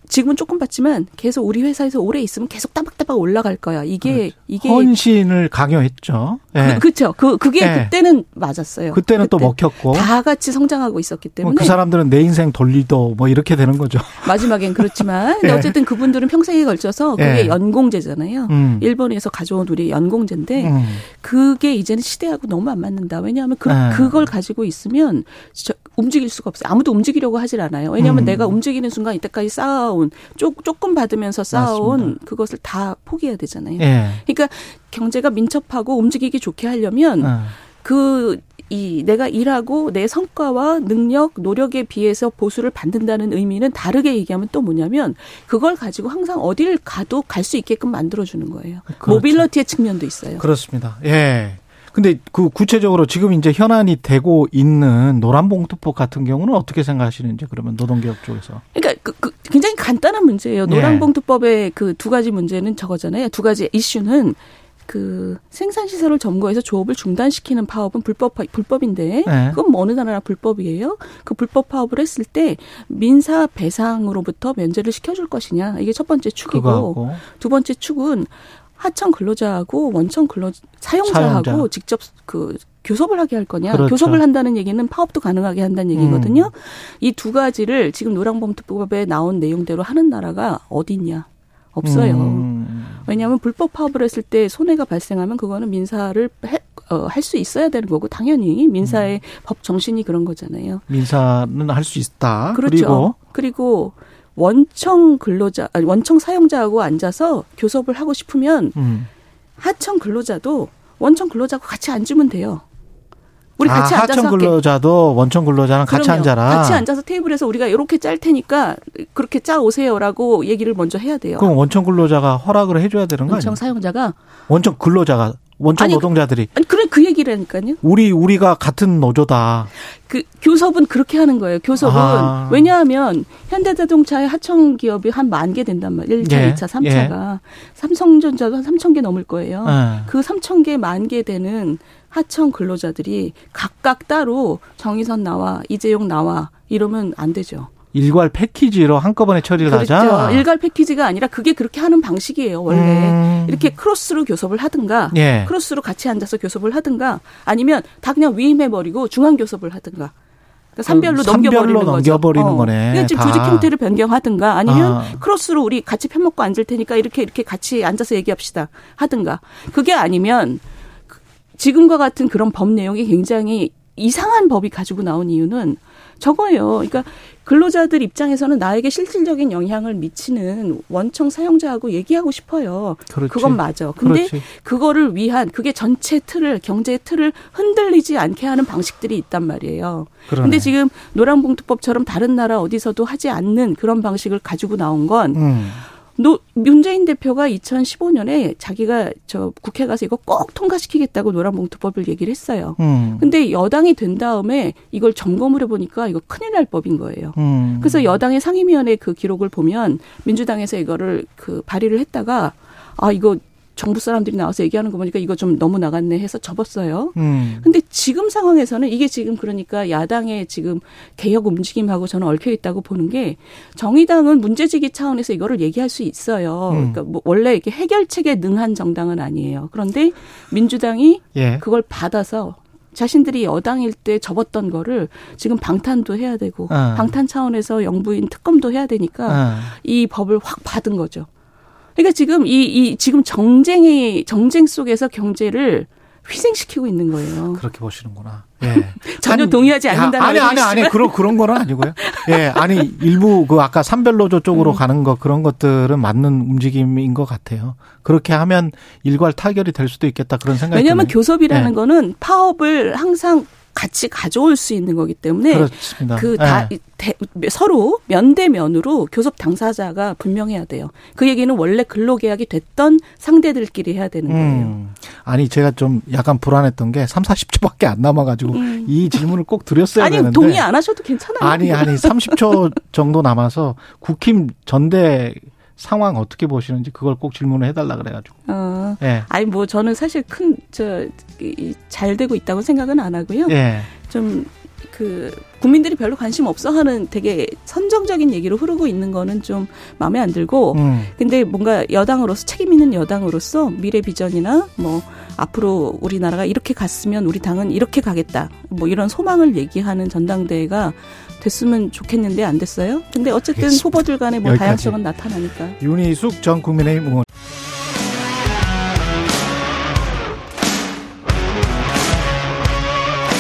지금은 조금 받지만 계속 우리 회사에서 오래 있으면 계속 따박따박 올라갈 거야. 이게 헌신을 강요했죠. 네. 그렇죠. 그게 네. 그때는 맞았어요. 그때는 또 먹혔고 다 같이 성장하고 있었기 때문에 그 사람들은 내 인생 돌리도 뭐 이렇게 되는 거죠. 마지막엔 그렇지만 근데 어쨌든 그분들은 평생에 걸쳐서 그게 연공제잖아요. 일본에서 가져온 우리 연공제인데 그게 이제는 시대하고 너무 안 맞는다. 왜냐하면 그걸 가지고 있으면 움직일 수가 없어요. 아무도 움직이려고 하질 않아요. 왜냐하면 내가 움직이는 순간 이때까지 쌓아온 조금 받으면서 쌓아온 맞습니다. 그것을 다 포기해야 되잖아요. 예. 그러니까 경제가 민첩하고 움직이기 좋게 하려면 내가 일하고 내 성과와 능력, 노력에 비해서 보수를 받는다는 의미는 다르게 얘기하면 또 뭐냐면 그걸 가지고 항상 어딜 가도 갈 수 있게끔 만들어주는 거예요. 그렇죠. 모빌리티의 측면도 있어요. 그렇습니다. 예. 근데 그 구체적으로 지금 이제 현안이 되고 있는 노란봉투법 같은 경우는 어떻게 생각하시는지 그러면 노동개혁 쪽에서. 그러니까 굉장히 간단한 문제예요. 노란봉투법의 그 두 가지 문제는 저거잖아요. 두 가지 이슈는 그 생산시설을 점거해서 조업을 중단시키는 파업은 불법인데 그건 어느 나라나 불법이에요. 그 불법 파업을 했을 때 민사 배상으로부터 면제를 시켜줄 것이냐. 이게 첫 번째 축이고 두 번째 축은 하청 근로자하고 원청 사용자하고 직접 그 교섭을 하게 할 거냐. 그렇죠. 교섭을 한다는 얘기는 파업도 가능하게 한다는 얘기거든요. 이 두 가지를 지금 노란봉투법에 나온 내용대로 하는 나라가 어디 있냐. 없어요. 왜냐하면 불법 파업을 했을 때 손해가 발생하면 그거는 민사를 할 수 있어야 되는 거고 당연히 민사의 법 정신이 그런 거잖아요. 민사는 할 수 있다. 그렇죠. 그리고 원청 사용자하고 앉아서 교섭을 하고 싶으면 하청 근로자도 원청 근로자하고 같이 앉으면 돼요. 우리 같이 앉아서 하청 근로자도 원청 근로자랑 같이 앉아라. 같이 앉아서 테이블에서 우리가 이렇게 짤 테니까 그렇게 짜 오세요라고 얘기를 먼저 해야 돼요. 그럼 원청 근로자가 허락을 해줘야 되는 거 아니에요? 원청 사용자가 원청 근로자가 원천 노동자들이. 아니, 그래, 그 얘기라니까요. 우리가 같은 노조다. 그, 교섭은 그렇게 하는 거예요, 교섭은. 아. 왜냐하면, 현대자동차의 하청 기업이 한 10,000개 된단 말이에요. 1차, 예. 2차, 3차가. 예. 삼성전자도 한 3,000개 넘을 거예요. 예. 그 3,000개, 10,000개 되는 하청 근로자들이 각각 따로 정의선 나와, 이재용 나와, 이러면 안 되죠. 일괄 패키지로 한꺼번에 처리를 그렇죠. 하자. 일괄 패키지가 아니라 그게 그렇게 하는 방식이에요. 원래 이렇게 크로스로 교섭을 하든가 예. 크로스로 같이 앉아서 교섭을 하든가 아니면 다 그냥 위임해버리고 중앙 교섭을 하든가. 그러니까 삼별로 넘겨버리는 거죠. 거네. 그러니까 지금 조직 형태를 변경하든가 아니면 크로스로 우리 같이 편 먹고 앉을 테니까 이렇게 같이 앉아서 얘기합시다 하든가. 그게 아니면 지금과 같은 그런 법 내용이 굉장히 이상한 법이 가지고 나온 이유는 저거예요. 그러니까 근로자들 입장에서는 나에게 실질적인 영향을 미치는 원청 사용자하고 얘기하고 싶어요. 그렇지. 그건 맞아. 근데 그렇지. 그거를 위한 그게 전체 틀을 경제의 틀을 흔들리지 않게 하는 방식들이 있단 말이에요. 그런데 지금 노란봉투법처럼 다른 나라 어디서도 하지 않는 그런 방식을 가지고 나온 건 문재인 대표가 2015년에 자기가 저 국회 가서 이거 꼭 통과시키겠다고 노란봉투법을 얘기를 했어요. 근데 여당이 된 다음에 이걸 점검을 해보니까 이거 큰일 날 법인 거예요. 그래서 여당의 상임위원회 그 기록을 보면 민주당에서 이거를 그 발의를 했다가 아, 이거 정부 사람들이 나와서 얘기하는 거 보니까 이거 좀 너무 나갔네 해서 접었어요. 근데 지금 상황에서는 이게 지금 그러니까 야당의 지금 개혁 움직임하고 저는 얽혀 있다고 보는 게 정의당은 문제지기 차원에서 이거를 얘기할 수 있어요. 그러니까 뭐 원래 이렇게 해결책에 능한 정당은 아니에요. 그런데 민주당이 예. 그걸 받아서 자신들이 여당일 때 접었던 거를 지금 방탄도 해야 되고 방탄 차원에서 영부인 특검도 해야 되니까 이 법을 확 받은 거죠. 그러니까 지금 지금 정쟁 속에서 경제를 희생시키고 있는 거예요. 그렇게 보시는구나. 예. 전혀 동의하지 않는다는 말씀이시죠. 아니. 그런 건 아니고요. 예. 아니, 일부 그 아까 삼별노조 쪽으로 가는 거 그런 것들은 맞는 움직임인 것 같아요. 그렇게 하면 일괄 타결이 될 수도 있겠다 그런 생각이 왜냐하면 드네요. 교섭이라는 예. 거는 파업을 항상 같이 가져올 수 있는 거기 때문에 그렇습니다. 서로 면대면으로 교섭 당사자가 분명해야 돼요. 그 얘기는 원래 근로계약이 됐던 상대들끼리 해야 되는 거예요. 아니 제가 좀 약간 불안했던 게 3, 40초밖에 안 남아가지고 이 질문을 꼭 드렸어야 되는데. 아니 동의 안 하셔도 괜찮아요. 아니 30초 정도 남아서 국힘 전대 상황 어떻게 보시는지 그걸 꼭 질문을 해달라 그래가지고. 예. 아니 뭐 저는 사실 잘 되고 있다고 생각은 안 하고요. 예. 좀 그 국민들이 별로 관심 없어하는 되게 선정적인 얘기로 흐르고 있는 거는 좀 마음에 안 들고. 근데 뭔가 여당으로서 책임 있는 여당으로서 미래 비전이나 뭐 앞으로 우리나라가 이렇게 갔으면 우리 당은 이렇게 가겠다. 뭐 이런 소망을 얘기하는 전당대회가. 됐으면 좋겠는데 안 됐어요. 근데 어쨌든 알겠습니다. 후보들 간에 뭐 여기까지. 다양성은 나타나니까. 윤희숙 전 국민의힘 의원.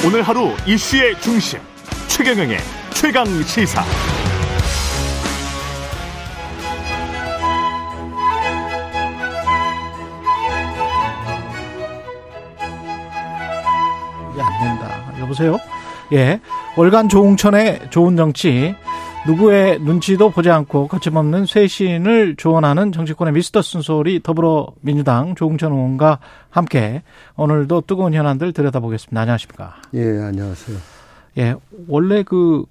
오늘 하루 이슈의 중심 최경영의 최강 시사. 이게 안 된다. 여보세요. 예. 월간 조응천의 좋은 정치. 누구의 눈치도 보지 않고 거침없는 쇄신을 조언하는 정치권의 미스터 쓴소리 더불어민주당 조응천 의원과 함께 오늘도 뜨거운 현안들 들여다보겠습니다. 안녕하십니까? 예, 안녕하세요. 예, 원래 그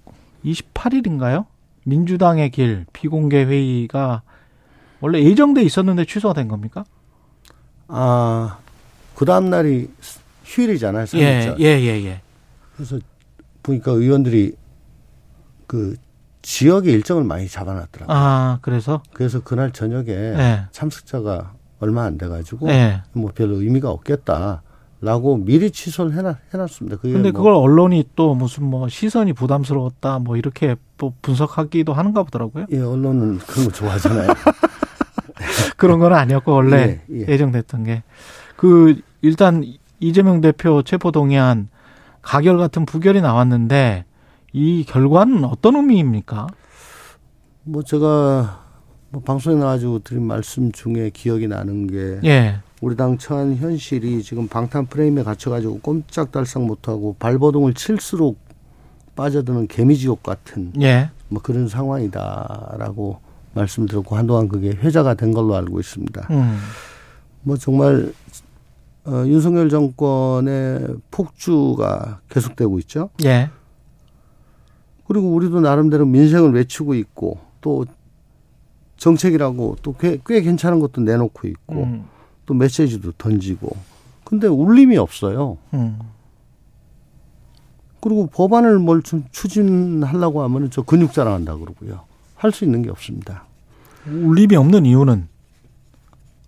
28일인가요? 민주당의 길 비공개 회의가 원래 예정돼 있었는데 취소가 된 겁니까? 아, 그 다음 날이 휴일이잖아요. 3일절. 예. 그래서 보니까 의원들이 그 지역의 일정을 많이 잡아놨더라고요. 아, 그래서? 그래서 그날 저녁에 네. 참석자가 얼마 안 돼가지고 네. 뭐 별로 의미가 없겠다라고 미리 취소를 해놨습니다. 그런데 그걸 언론이 또 무슨 뭐 시선이 부담스러웠다 뭐 이렇게 또 분석하기도 하는가 보더라고요. 예, 언론은 그런 거 좋아하잖아요. 그런 건 아니었고 원래 예. 예정됐던 게. 그 일단 이재명 대표 체포동의안 가결 같은 부결이 나왔는데 이 결과는 어떤 의미입니까? 뭐 제가 뭐 방송에 나와서 드린 말씀 중에 기억이 나는 게 예. 우리 당 처한 현실이 지금 방탄 프레임에 갇혀가지고 꼼짝달싹 못하고 발버둥을 칠수록 빠져드는 개미지옥 같은 예. 뭐 그런 상황이다라고 말씀드렸고 한동안 그게 회자가 된 걸로 알고 있습니다. 뭐 정말 윤석열 정권의 폭주가 계속되고 있죠. 예. 그리고 우리도 나름대로 민생을 외치고 있고 또 정책이라고 또 꽤 괜찮은 것도 내놓고 있고 또 메시지도 던지고. 근데 울림이 없어요. 그리고 법안을 뭘 좀 추진하려고 하면 저 근육 자랑한다 그러고요. 할 수 있는 게 없습니다. 울림이 없는 이유는?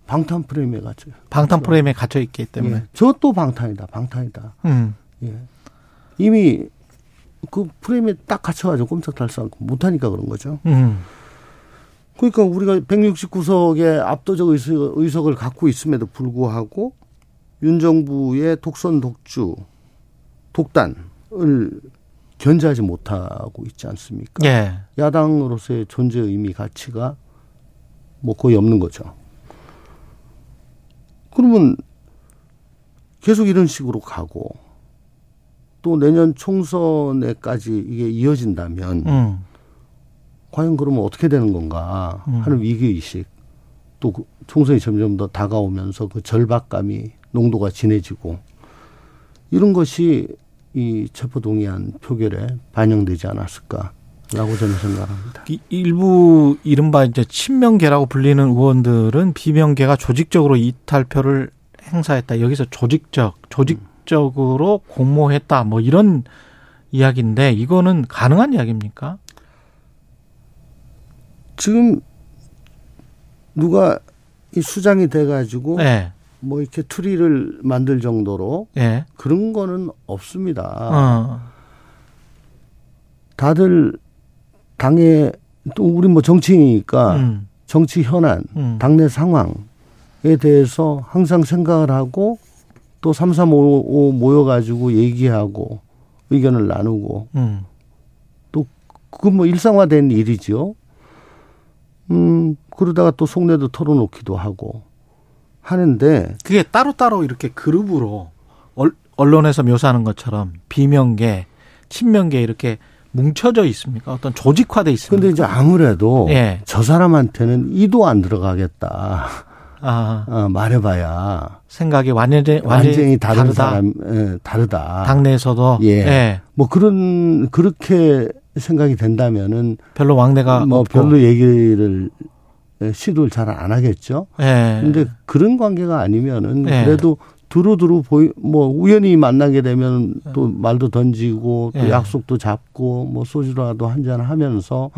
방탄 프레임에 갇혀요. 방탄 프레임에 갇혀 있기 때문에. 예. 저 또 방탄이다. 예. 이미 그 프레임에 딱 갇혀가지고 꼼짝달싹 못하니까 그런 거죠. 그러니까 우리가 169석의 압도적 의석을 갖고 있음에도 불구하고 윤 정부의 독선독주, 독단을 견제하지 못하고 있지 않습니까? 예. 야당으로서의 존재 의미, 가치가 뭐 거의 없는 거죠. 그러면 계속 이런 식으로 가고 또 내년 총선에까지 이게 이어진다면 과연 그러면 어떻게 되는 건가 하는 위기의식, 또 총선이 점점 더 다가오면서 그 절박감이 농도가 진해지고 이런 것이 이 체포동의안 표결에 반영되지 않았을까라고 저는 생각합니다. 일부 이른바 이제 친명계라고 불리는 의원들은 비명계가 조직적으로 이탈표를 행사했다. 여기서 조직적으로 공모했다. 뭐 이런 이야기인데 이거는 가능한 이야기입니까? 지금 누가 이 수장이 돼가지고 네. 뭐 이렇게 트리를 만들 정도로 네. 그런 거는 없습니다. 다들 당의 또 우리 뭐 정치인이니까 정치 현안, 당내 상황에 대해서 항상 생각을 하고 또 335 모여가지고 얘기하고 의견을 나누고 또 그건 뭐 일상화된 일이죠. 그러다가 또 속내도 털어놓기도 하고 하는데. 그게 따로따로 이렇게 그룹으로 언론에서 묘사하는 것처럼 비명계, 친명계 이렇게 뭉쳐져 있습니까? 어떤 조직화돼 있습니까? 그런데 이제 아무래도 예. 저 사람한테는 이도 안 들어가겠다. 말해봐야. 생각이 완전히 다른 사람, 예, 다르다. 당내에서도. 예. 예. 뭐 그렇게 생각이 된다면은 별로 왕래가 뭐 없고. 별로 얘기를 시도를 잘 안 하겠죠. 그런데 예. 그런 관계가 아니면은 그래도 예. 두루두루 뭐 우연히 만나게 되면 또 말도 던지고 또 예. 약속도 잡고 뭐 소주라도 한잔 하면서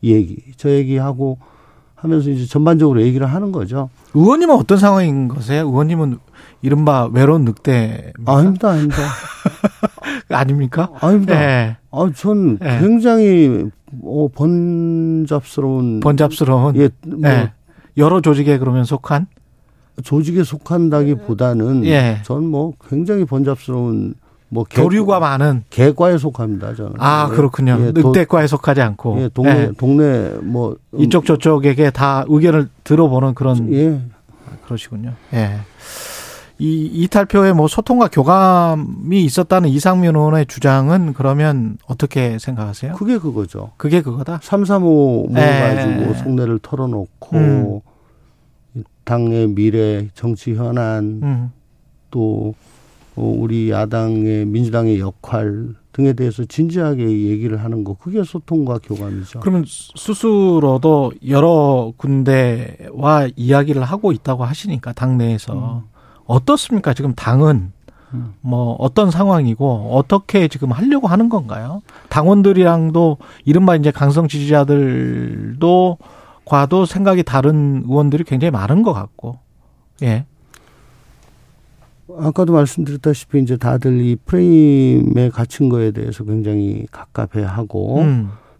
이 얘기 저 얘기하고 하면서 이제 전반적으로 얘기를 하는 거죠. 의원님은 어떤 상황인 거세요? 의원님은 이른바 외로운 늑대입니까? 아닙니다. 아닙니까? 아닙니다. 예. 아, 전 예. 굉장히 번잡스러운 예, 뭐 예. 여러 조직에 그러면 속한 조직에 속한다기보다는 예. 전 뭐 굉장히 번잡스러운 뭐 교류가 많은 계과에 속합니다. 저는. 아 그렇군요. 예, 늑대과에 속하지 않고 예, 동네 뭐 이쪽 저쪽에게 다 의견을 들어보는 그런 예. 그러시군요. 예. 이 이탈표에 뭐 소통과 교감이 있었다는 이상민 의원의 주장은 그러면 어떻게 생각하세요? 그게 그거죠. 그게 그거다? 335 모여가지고 속내를 털어놓고 당의 미래, 정치 현안 또 우리 야당의 민주당의 역할 등에 대해서 진지하게 얘기를 하는 거 그게 소통과 교감이죠. 그러면 스스로도 여러 군데와 이야기를 하고 있다고 하시니까 당내에서. 어떻습니까? 지금 당은 뭐 어떤 상황이고 어떻게 지금 하려고 하는 건가요? 당원들이랑도 이른바 이제 강성 지지자들도 과도 생각이 다른 의원들이 굉장히 많은 것 같고, 예. 아까도 말씀드렸다시피 이제 다들 이 프레임에 갇힌 거에 대해서 굉장히 갑갑해하고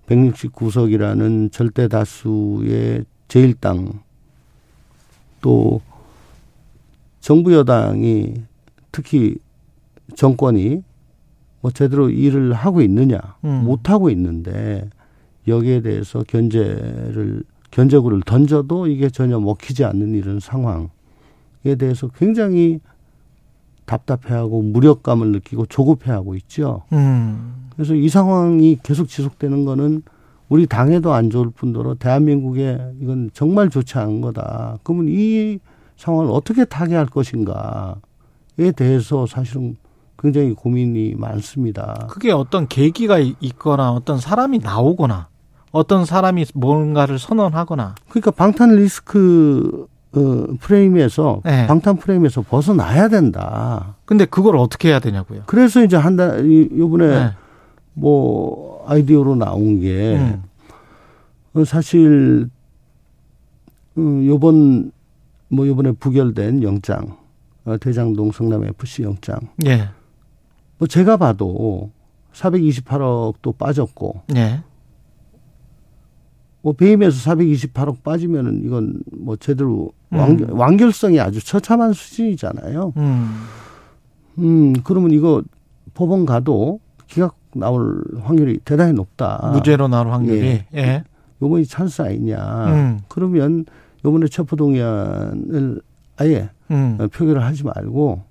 169석이라는 절대 다수의 제1당 또 정부 여당이 특히 정권이 뭐 제대로 일을 하고 있느냐 못하고 있는데 여기에 대해서 견제구를 던져도 이게 전혀 먹히지 않는 이런 상황에 대해서 굉장히 답답해하고 무력감을 느끼고 조급해하고 있죠. 그래서 이 상황이 계속 지속되는 거는 우리 당에도 안 좋을 뿐더러 대한민국에 이건 정말 좋지 않은 거다. 그러면 이 상황을 어떻게 타개할 것인가 대해서 사실은 굉장히 고민이 많습니다. 그게 어떤 계기가 있거나 어떤 사람이 나오거나 어떤 사람이 뭔가를 선언하거나. 그러니까 방탄 리스크 프레임에서 네. 방탄 프레임에서 벗어나야 된다. 근데 그걸 어떻게 해야 되냐고요. 그래서 이제 요번에 네. 뭐 아이디어로 나온 게 사실 요번에 부결된 영장 대장동 성남 FC 영장. 네. 뭐 제가 봐도 428억도 빠졌고. 네. 뭐 배임에서 428억 빠지면은 이건 뭐 제대로 완결성이 아주 처참한 수준이잖아요. 그러면 이거 법원 가도 기각 나올 확률이 대단히 높다. 무죄로 나올 확률이. 예. 요번이 찬스 아니냐. 그러면 요번에 체포동의안을 아예 표결을 하지 말고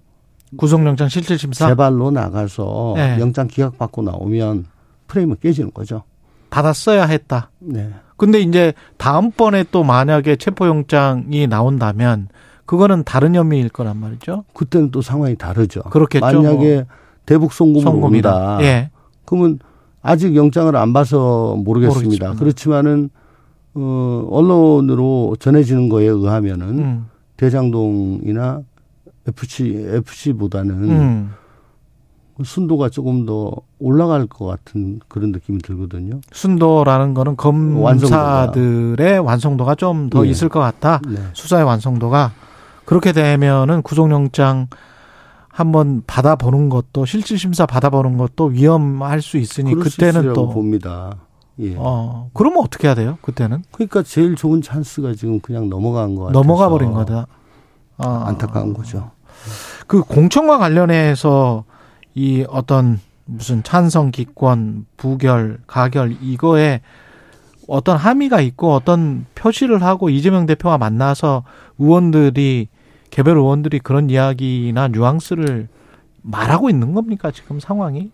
구속영장 실질심사 재발로 나가서 예. 영장 기각 받고 나오면 프레임은 깨지는 거죠. 받았어야 했다. 네. 근데 이제 다음번에 또 만약에 체포영장이 나온다면 그거는 다른 혐의일 거란 말이죠. 그때는 또 상황이 다르죠. 그렇겠죠. 만약에 뭐. 대북 송금으로 온다. 예. 그러면 아직 영장을 안 봐서 모르겠습니다. 그렇지만은 언론으로 전해지는 거에 의하면은 대장동이나 FC보다는 순도가 조금 더 올라갈 것 같은 그런 느낌이 들거든요. 순도라는 거는 검사들의 완성도가 좀 더 있을 것 같다. 네. 수사의 완성도가. 그렇게 되면은 구속영장 한번 받아보는 것도 실질심사 받아보는 것도 위험할 수 있으니 그때는 또 봅니다. 예. 그러면 어떻게 해야 돼요? 그때는? 그러니까 제일 좋은 찬스가 지금 그냥 넘어간 거 같아서. 넘어가 버린 거다. 안타까운 거죠. 그 공천과 관련해서 이 어떤 무슨 찬성 기권, 부결, 가결 이거에 어떤 함의가 있고 어떤 표시를 하고 이재명 대표와 만나서 의원들이 개별 의원들이 그런 이야기나 뉘앙스를 말하고 있는 겁니까 지금 상황이?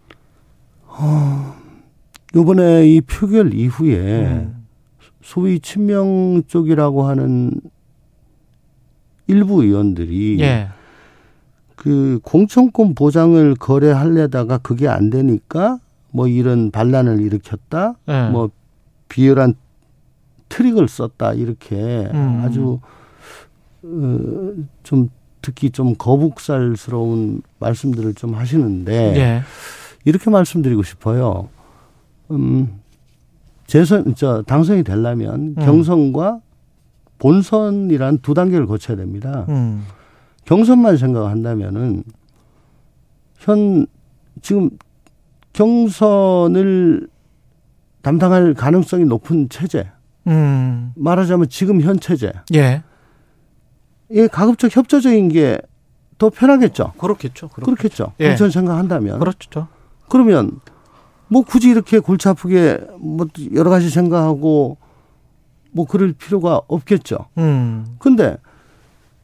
이번에 이 표결 이후에 소위 친명 쪽이라고 하는 일부 의원들이. 예. 그 공천권 보장을 거래하려다가 그게 안 되니까 뭐 이런 반란을 일으켰다, 네. 뭐 비열한 트릭을 썼다 이렇게 아주 좀 듣기 좀 거북살스러운 말씀들을 좀 하시는데 네. 이렇게 말씀드리고 싶어요. 당선이 되려면 경선과 본선이란 두 단계를 거쳐야 됩니다. 경선만 생각한다면은 지금 경선을 담당할 가능성이 높은 체제, 말하자면 지금 현 체제, 예, 가급적 협조적인 게 더 편하겠죠. 그렇겠죠. 예. 경선 생각한다면 그렇죠. 그러면 뭐 굳이 이렇게 골치 아프게 뭐 여러 가지 생각하고 뭐 그럴 필요가 없겠죠. 근데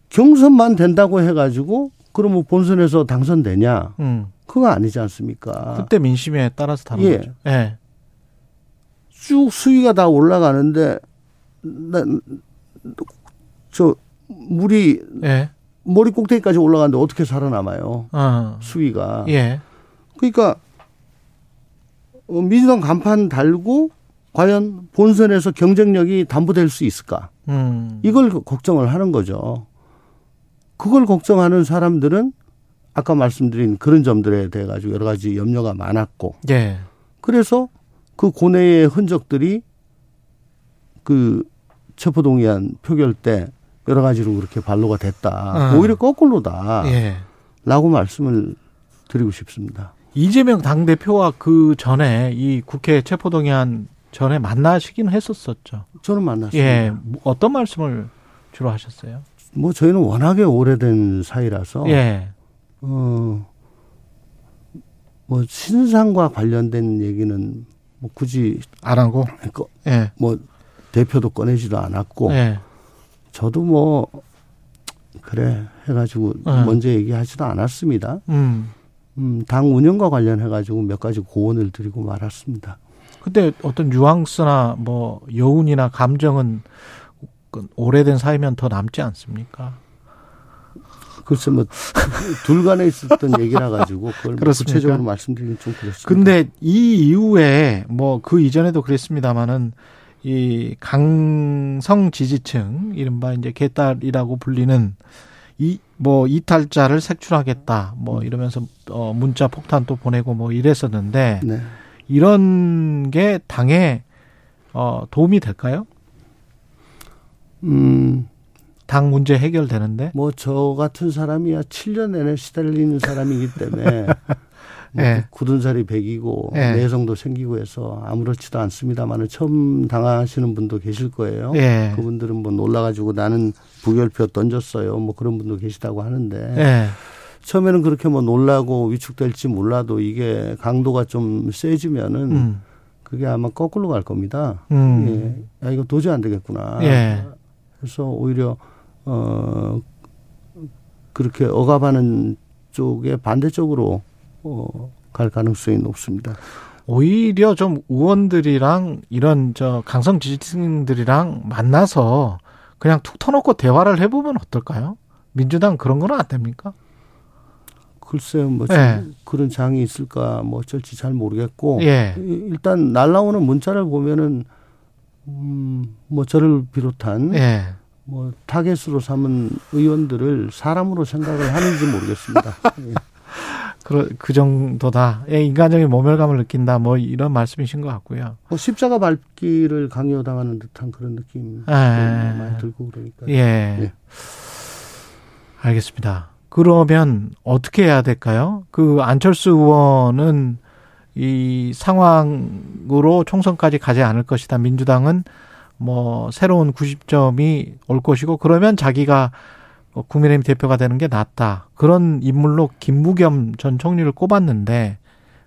경선만 된다고 해가지고 그러면 본선에서 당선되냐? 그거 아니지 않습니까? 그때 민심에 따라서 다른 거죠. 예. 쭉 수위가 다 올라가는데 물이 예. 머리 꼭대기까지 올라가는데 어떻게 살아남아요? 수위가. 예. 그러니까 민주당 간판 달고 과연 본선에서 경쟁력이 담보될 수 있을까? 이걸 걱정을 하는 거죠. 그걸 걱정하는 사람들은 아까 말씀드린 그런 점들에 대해 가지고 여러 가지 염려가 많았고, 예. 그래서 그 고뇌의 흔적들이 그 체포동의안 표결 때 여러 가지로 그렇게 발로가 됐다. 오히려 거꾸로다라고 예. 말씀을 드리고 싶습니다. 이재명 당 대표와 그 전에 이 국회 체포동의안 전에 만나시긴 했었었죠. 저는 만났습니다. 예, 어떤 말씀을 주로 하셨어요? 뭐 저희는 워낙에 오래된 사이라서 예. 뭐 신상과 관련된 얘기는 뭐 굳이 안 하고 예. 뭐 대표도 꺼내지도 않았고 예. 저도 뭐 그래 해가지고 먼저 얘기하지도 않았습니다. 당 운영과 관련해가지고 몇 가지 고언을 드리고 말았습니다. 근데 어떤 뉘앙스나 뭐 여운이나 감정은 오래된 사이면 더 남지 않습니까? 글쎄 뭐 둘간에 있었던 얘기라 가지고 그걸 구체적으로 말씀드리긴 좀 그렇습니다. 근데 이 이후에 뭐 그 이전에도 그랬습니다만은 이 강성 지지층 이른바 이제 개딸이라고 불리는 이 뭐 이탈자를 색출하겠다 뭐 이러면서 문자 폭탄도 보내고 뭐 이랬었는데 네. 이런 게 당에 도움이 될까요? 당 문제 해결되는데? 뭐 저 같은 사람이야 7년 내내 시달리는 사람이기 때문에 네. 굳은 살이 배기고 네. 내성도 생기고 해서 아무렇지도 않습니다만 처음 당하시는 분도 계실 거예요. 네. 그분들은 뭐 놀라가지고 나는 부결표 던졌어요. 뭐 그런 분도 계시다고 하는데 네. 처음에는 그렇게 뭐 놀라고 위축될지 몰라도 이게 강도가 좀 세지면은 그게 아마 거꾸로 갈 겁니다. 예. 야, 이거 도저히 안 되겠구나. 예. 그래서 오히려 그렇게 억압하는 쪽에 반대쪽으로 갈 가능성이 높습니다. 오히려 좀 의원들이랑 이런 저 강성 지지층들이랑 만나서 그냥 툭 터놓고 대화를 해보면 어떨까요? 민주당 그런 건 안 됩니까? 글쎄요, 뭐 예. 그런 장이 있을까 뭐 어쩔지 잘 모르겠고 예. 일단 날라오는 문자를 보면은 뭐 저를 비롯한 예. 뭐 타겟으로 삼은 의원들을 사람으로 생각을 하는지 모르겠습니다. 예. 그 정도다. 예, 인간적인 모멸감을 느낀다. 뭐 이런 말씀이신 것 같고요. 뭐 십자가 밟기를 강요당하는 듯한 그런 느낌이 예. 많이 들고 그러니까. 예. 예. 알겠습니다. 그러면 어떻게 해야 될까요? 그 안철수 의원은 이 상황으로 총선까지 가지 않을 것이다. 민주당은 뭐 새로운 90점이 올 것이고 그러면 자기가 국민의힘 대표가 되는 게 낫다. 그런 인물로 김부겸 전 총리를 꼽았는데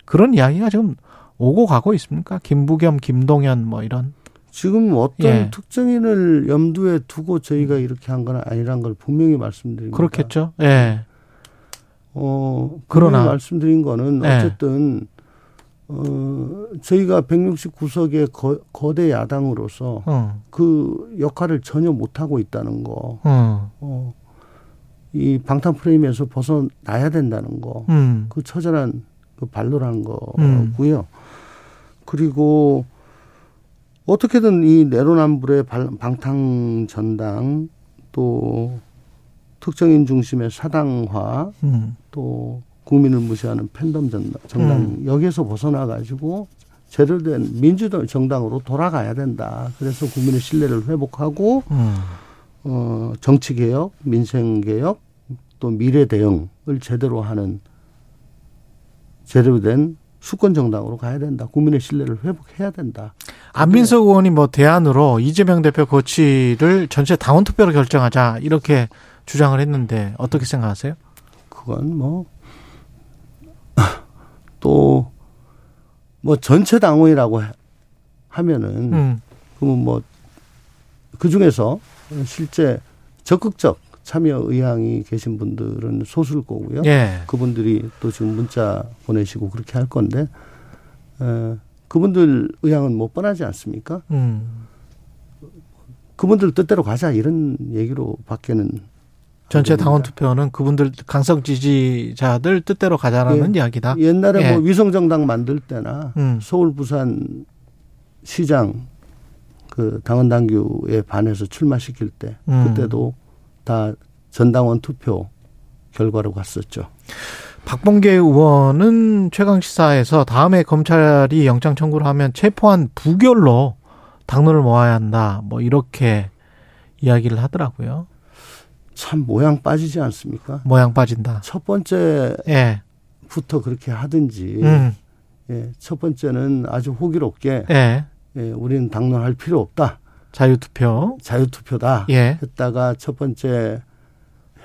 그런 이야기가 지금 오고 가고 있습니까? 김부겸, 김동연 뭐 이런. 지금 어떤 예. 특정인을 염두에 두고 저희가 이렇게 한 건 아니란 걸 분명히 말씀드립니다. 그렇겠죠. 예. 그러나 말씀드린 거는 예. 어쨌든 저희가 169석의 거대 야당으로서 그 역할을 전혀 못 하고 있다는 거, 이 방탄 프레임에서 벗어나야 된다는 거, 그 처절한 그 반론한 거고요. 그리고 어떻게든 이 내로남불의 방탕전당 또 특정인 중심의 사당화 또 국민을 무시하는 팬덤 정당 여기에서 벗어나가지고 제대로 된 민주당 정당으로 돌아가야 된다. 그래서 국민의 신뢰를 회복하고 정치개혁, 민생개혁 또 미래대응을 제대로 하는 제대로 된 수권 정당으로 가야 된다. 국민의 신뢰를 회복해야 된다. 안민석 의원이 뭐 대안으로 이재명 대표 거취를 전체 당원 투표로 결정하자 이렇게 주장을 했는데 어떻게 생각하세요? 그건 뭐 또 뭐 전체 당원이라고 하면은 그러면 뭐 그 중에서 실제 적극적 참여 의향이 계신 분들은 소수일 거고요. 예. 그분들이 또 지금 문자 보내시고 그렇게 할 건데 그분들 의향은 뭐 뻔하지 않습니까? 그분들 뜻대로 가자 이런 얘기로 밖에는 전체 당원 투표는 그분들 강성 지지자들 뜻대로 가자라는 예. 이야기다. 옛날에 예. 뭐 위성정당 만들 때나 서울 부산 시장 그 당원 당규에 반해서 출마시킬 때 그때도 다 전당원 투표 결과로 갔었죠. 박범계 의원은 최강시사에서 다음에 검찰이 영장 청구를 하면 체포한 부결로 당론을 모아야 한다. 뭐 이렇게 이야기를 하더라고요. 참 모양 빠지지 않습니까? 모양 빠진다. 첫 번째부터 예. 그렇게 하든지 예, 첫 번째는 아주 호기롭게 예. 예, 우리는 당론할 필요 없다. 자유투표. 자유투표다. 예. 했다가 첫 번째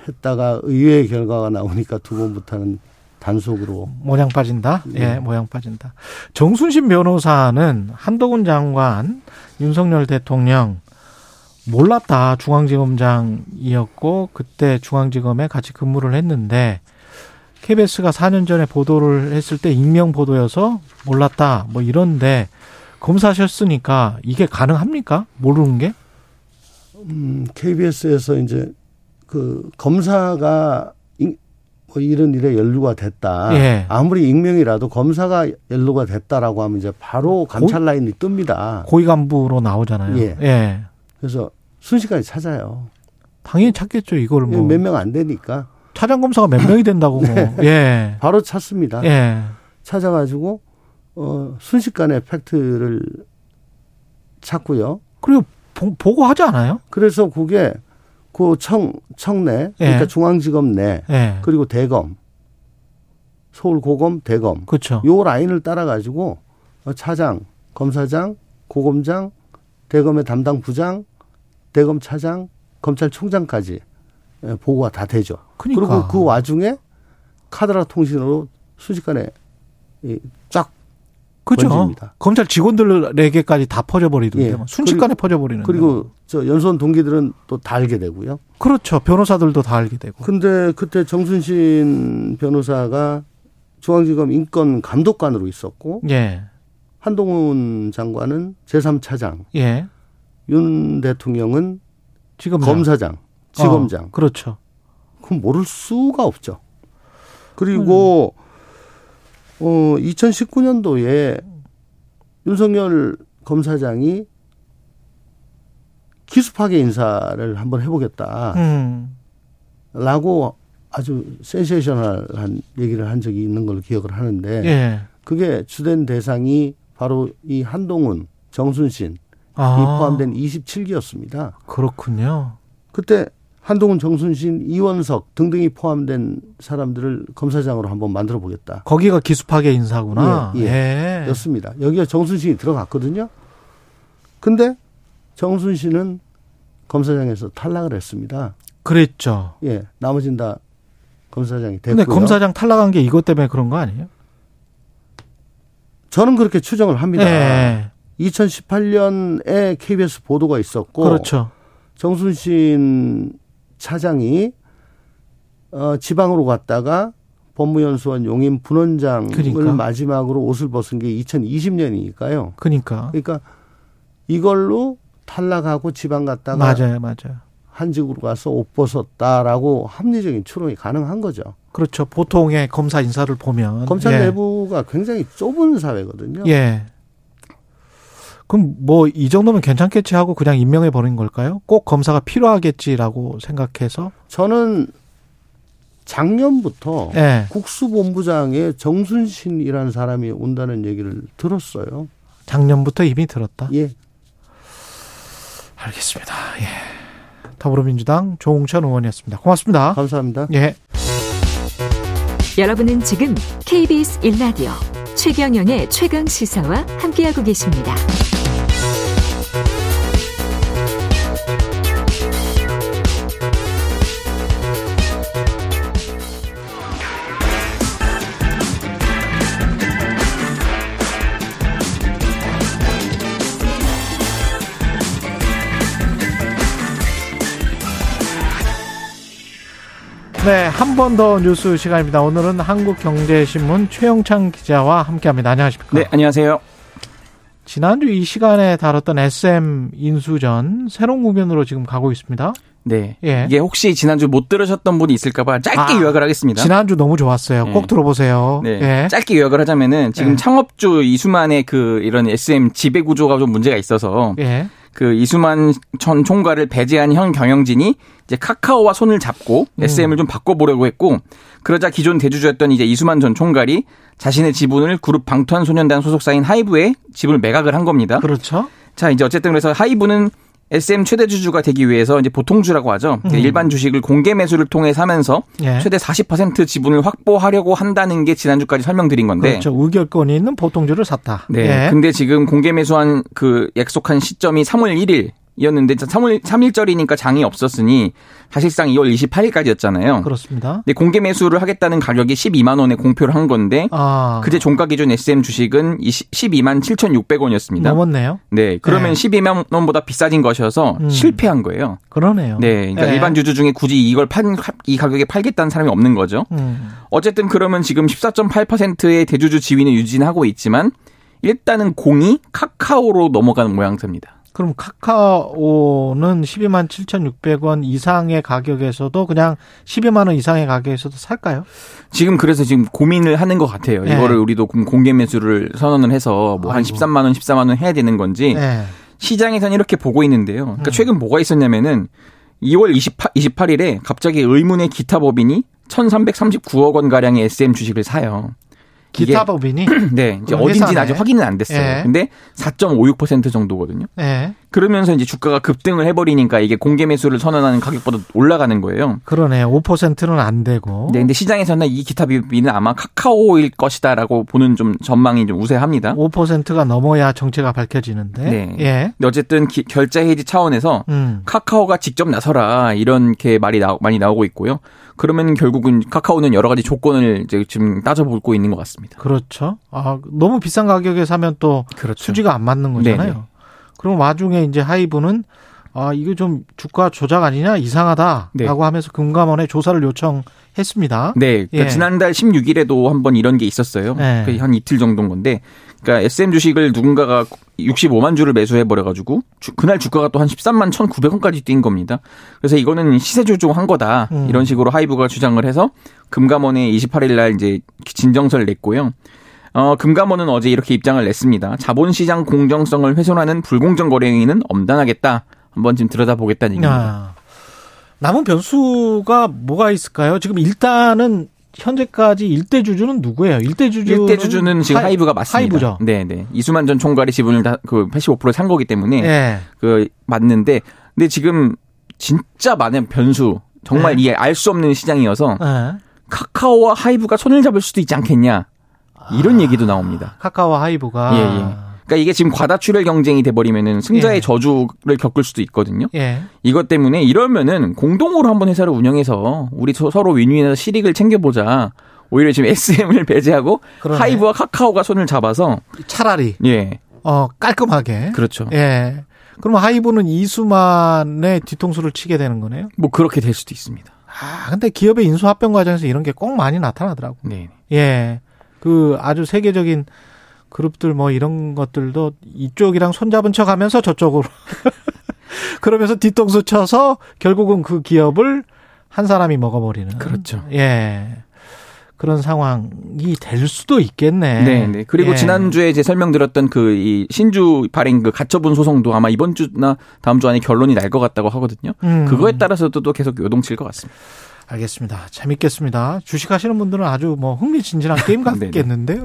했다가 의외의 결과가 나오니까 두 번부터는 단속으로. 모양 빠진다. 예, 모양 빠진다. 정순신 변호사는 한동훈 장관, 윤석열 대통령 몰랐다. 중앙지검장이었고 그때 중앙지검에 같이 근무를 했는데 KBS가 4년 전에 보도를 했을 때 익명 보도여서 몰랐다. 뭐 이런데 검사셨으니까 이게 가능합니까? 모르는 게? KBS에서 이제 그 검사가 이런 일에 연루가 됐다. 예. 아무리 익명이라도 검사가 연루가 됐다라고 하면 이제 바로 감찰 라인이 뜹니다. 고위 간부로 나오잖아요. 예. 예. 그래서 순식간에 찾아요. 당연히 찾겠죠. 이걸 뭐. 몇 명 안 되니까. 차장 검사가 몇 명이 된다고. 뭐. 네. 예. 바로 찾습니다. 예. 찾아가지고 순식간에 팩트를 찾고요. 그리고 보고하지 않아요? 그래서 그게 그 청내, 그러니까 예. 중앙지검 내, 예. 그리고 대검, 서울고검, 대검. 그렇죠. 요 라인을 따라가지고 차장, 검사장, 고검장, 대검의 담당 부장, 대검 차장, 검찰총장까지 보고가 다 되죠. 그러니까. 그리고 그 와중에 카드라 통신으로 순식간에 쫙 그렇죠. 번집니다. 검찰 직원들에게까지 다 퍼져버리던데 예. 순식간에 퍼져버리는. 그리고 저 연수원 동기들은 또 다 알게 되고요. 그렇죠. 변호사들도 다 알게 되고. 근데 그때 정순신 변호사가 중앙지검 인권감독관으로 있었고 예. 한동훈 장관은 제3차장 예. 윤 대통령은 지검장. 검사장, 지검장. 그렇죠. 그럼 모를 수가 없죠. 그리고 2019년도에 윤석열 검사장이 기습하게 인사를 한번 해보겠다라고 아주 센세이셔널한 얘기를 한 적이 있는 걸로 기억을 하는데 예. 그게 주된 대상이 바로 이 한동훈, 정순신 이 포함된 27기였습니다. 그렇군요. 그때 한동훈, 정순신, 이원석 등등이 포함된 사람들을 검사장으로 한번 만들어 보겠다. 거기가 기습하게 인사구나. 예, 예. 예. 였습니다. 여기가 정순신이 들어갔거든요. 근데 정순신은 검사장에서 탈락을 했습니다. 그랬죠. 예. 나머진 다 검사장이 됐고요. 근데 검사장 탈락한 게 이것 때문에 그런 거 아니에요? 저는 그렇게 추정을 합니다. 예. 2018년에 KBS 보도가 있었고 그렇죠. 정순신 차장이 지방으로 갔다가 법무연수원 용인 분원장을 그러니까. 마지막으로 옷을 벗은 게 2020년이니까요. 그러니까 이걸로 탈락하고 지방 갔다가 맞아요. 한직으로 가서 옷 벗었다라고 합리적인 추론이 가능한 거죠. 그렇죠. 보통의 검사 인사를 보면. 검찰 예. 내부가 굉장히 좁은 사회거든요. 예. 그럼 뭐 이 정도면 괜찮겠지 하고 그냥 임명해 버린 걸까요? 꼭 검사가 필요하겠지라고 생각해서? 저는 작년부터 예. 국수본부장에 정순신이라는 사람이 온다는 얘기를 들었어요. 작년부터 이미 들었다? 예. 알겠습니다. 예. 더불어민주당 조홍천 의원이었습니다. 고맙습니다. 감사합니다. 예. 여러분은 지금 KBS 1라디오 최경영의 최강시사와 함께하고 계십니다. 네, 한 번 더 뉴스 시간입니다. 오늘은 한국경제신문 최영창 기자와 함께합니다. 안녕하십니까? 네, 안녕하세요. 지난주 이 시간에 다뤘던 SM 인수전 새로운 국면으로 지금 가고 있습니다. 네, 예. 이게 혹시 지난주 못 들으셨던 분이 있을까봐 짧게 요약을 하겠습니다. 지난주 너무 좋았어요. 꼭 들어보세요. 네, 예. 짧게 요약을 하자면은 지금 창업주 이수만의 그 이런 SM 지배 구조가 좀 문제가 있어서. 예. 그 이수만 전 총괄을 배제한 현 경영진이 이제 카카오와 손을 잡고 SM을 좀 바꿔보려고 했고 그러자 기존 대주주였던 이제 이수만 전 총괄이 자신의 지분을 그룹 방탄소년단 소속사인 하이브에 지분을 매각을 한 겁니다. 그렇죠. 자 이제 어쨌든 그래서 하이브는 SM 최대 주주가 되기 위해서 이제 보통주라고 하죠. 일반 주식을 공개 매수를 통해 사면서 최대 40% 지분을 확보하려고 한다는 게 지난주까지 설명드린 건데. 그렇죠. 의결권이 있는 보통주를 샀다. 네. 예. 근데 지금 공개 매수한 그 약속한 시점이 3월 1일이었는데 3월 3일절이니까 장이 없었으니 사실상 2월 28일까지였잖아요. 그렇습니다. 근데 공개 매수를 하겠다는 가격이 12만 원에 공표를 한 건데 그제 종가 기준 SM 주식은 12만 7,600원이었습니다. 넘었네요. 네. 그러면 12만 원보다 비싸진 것이어서 실패한 거예요. 그러네요. 네. 그러니까 일반 주주 중에 굳이 이걸 이 가격에 팔겠다는 사람이 없는 거죠. 어쨌든 그러면 지금 14.8%의 대주주 지위는 유지하고 있지만 일단은 공이 카카오로 넘어가는 모양새입니다. 그럼 카카오는 12만 7,600원 이상의 가격에서도 그냥 12만 원 이상의 가격에서도 살까요? 지금 그래서 지금 고민을 하는 것 같아요. 네. 이거를 우리도 공개 매수를 선언을 해서 뭐 한 13만 원, 14만 원 해야 되는 건지 네. 시장에서는 이렇게 보고 있는데요. 그러니까 최근 뭐가 있었냐면은 2월 28일에 갑자기 의문의 기타 법인이 1,339억 원 가량의 SM 주식을 사요. 기타 법인이? 네. 이제 어딘지는 아직 확인은 안 됐어요. 예. 근데 4.56% 정도거든요. 예. 그러면서 이제 주가가 급등을 해버리니까 이게 공개 매수를 선언하는 가격보다 올라가는 거예요. 그러네. 5%는 안 되고. 네. 근데 시장에서는 이 기타 법인은 아마 카카오일 것이다라고 보는 좀 전망이 좀 우세합니다. 5%가 넘어야 정체가 밝혀지는데. 네. 예. 근데 어쨌든 결자 해지 차원에서 카카오가 직접 나서라 이런 게 말이 많이 나오고 있고요. 그러면 결국은 카카오는 여러 가지 조건을 이제 지금 따져보고 있는 것 같습니다. 그렇죠. 아, 너무 비싼 가격에 사면 또 그렇죠. 수지가 안 맞는 거잖아요. 네네. 그럼 와중에 이제 하이브는 아, 이거 좀 주가 조작 아니냐? 이상하다라고 네. 하면서 금감원에 조사를 요청했습니다. 네. 그러니까 예. 지난달 16일에도 한번 이런 게 있었어요. 네. 한 이틀 정도인 건데. 그러니까 SM 주식을 누군가가 65만 주를 매수해버려가지고 그날 주가가 또 한 13만 1,900원까지 뛴 겁니다. 그래서 이거는 시세 조종한 거다. 이런 식으로 하이브가 주장을 해서 금감원에 28일 날 이제 진정서를 냈고요. 금감원은 어제 이렇게 입장을 냈습니다. 자본시장 공정성을 훼손하는 불공정 거래 행위는 엄단하겠다. 한번 지금 들여다보겠다는 얘기입니다. 아, 남은 변수가 뭐가 있을까요? 지금 일단은 현재까지 1대 주주는 누구예요? 1대 주주는 지금 하이브가 맞습니다. 하이브죠. 네네. 이수만 전 총괄이 지분을 다 그 85% 산 거기 때문에 네. 그 맞는데, 근데 지금 진짜 많은 변수, 정말 네. 이게 알 수 없는 시장이어서 네. 카카오와 하이브가 손을 잡을 수도 있지 않겠냐 이런 얘기도 나옵니다. 카카오와 하이브가. 예. 그러니까 이게 지금 과다출혈 경쟁이 돼버리면은 승자의 예. 저주를 겪을 수도 있거든요. 예. 이것 때문에 이러면은 공동으로 한번 회사를 운영해서 우리 서로 윈윈해서 실익을 챙겨보자. 오히려 지금 SM을 배제하고 그러네. 하이브와 카카오가 손을 잡아서 차라리 예, 깔끔하게 그렇죠. 예. 그럼 하이브는 이수만의 뒤통수를 치게 되는 거네요. 뭐 그렇게 될 수도 있습니다. 아, 근데 기업의 인수 합병 과정에서 이런 게 꼭 많이 나타나더라고. 네. 예. 그 아주 세계적인 그룹들 뭐 이런 것들도 이쪽이랑 손잡은 척하면서 저쪽으로 그러면서 뒤통수 쳐서 결국은 그 기업을 한 사람이 먹어버리는 그렇죠. 예. 그런 상황이 될 수도 있겠네. 네. 그리고 예. 지난주에 이제 설명드렸던 그 이 신주 발행 그 가처분 소송도 아마 이번 주나 다음 주 안에 결론이 날 것 같다고 하거든요. 그거에 따라서도 또 계속 요동칠 것 같습니다. 알겠습니다. 재밌겠습니다. 주식하시는 분들은 아주 뭐 흥미진진한 게임 같겠는데요.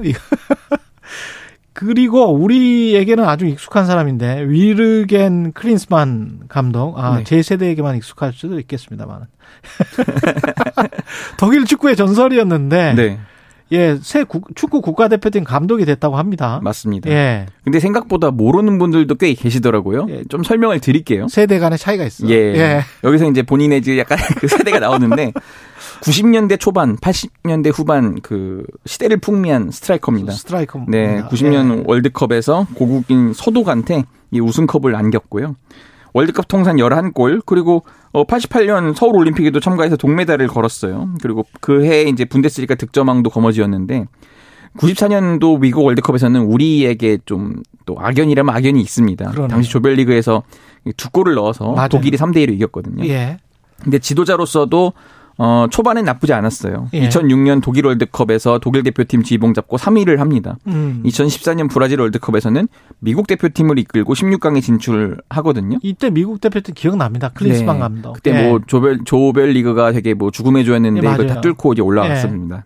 그리고 우리에게는 아주 익숙한 사람인데 위르겐 클린스만 감독, 아, 네. 제 세대에게만 익숙할 수도 있겠습니다만 독일 축구의 전설이었는데 네. 예, 새 축구 국가대표팀 감독이 됐다고 합니다. 맞습니다. 예. 근데 생각보다 모르는 분들도 꽤 계시더라고요. 예. 좀 설명을 드릴게요. 세대 간의 차이가 있어요. 예. 예. 여기서 이제 본인의 약간 그 세대가 나오는데 90년대 초반, 80년대 후반 그 시대를 풍미한 스트라이커입니다. 네, 90년 예. 월드컵에서 고국인 서독한테 이 우승컵을 안겼고요. 월드컵 통산 11골, 그리고 88년 서울 올림픽에도 참가해서 동메달을 걸었어요. 그리고 그 해에 이제 분데스리가 득점왕도 거머쥐었는데 94년도 미국 월드컵에서는 우리에게 좀 또 악연이라면 악연이 있습니다. 그러네. 당시 조별리그에서 2골을 넣어서 맞아요. 독일이 3대1로 이겼거든요. 예. 근데 지도자로서도 초반엔 나쁘지 않았어요. 예. 2006년 독일 월드컵에서 독일 대표팀 지휘봉 잡고 3위를 합니다. 2014년 브라질 월드컵에서는 미국 대표팀을 이끌고 16강에 진출하거든요. 이때 미국 대표팀 기억납니다. 클린스만 네. 감독. 그때 예. 뭐 조별리그가 되게 뭐 죽음의 조였는데 예, 이걸 다 뚫고 이제 올라왔습니다. 예.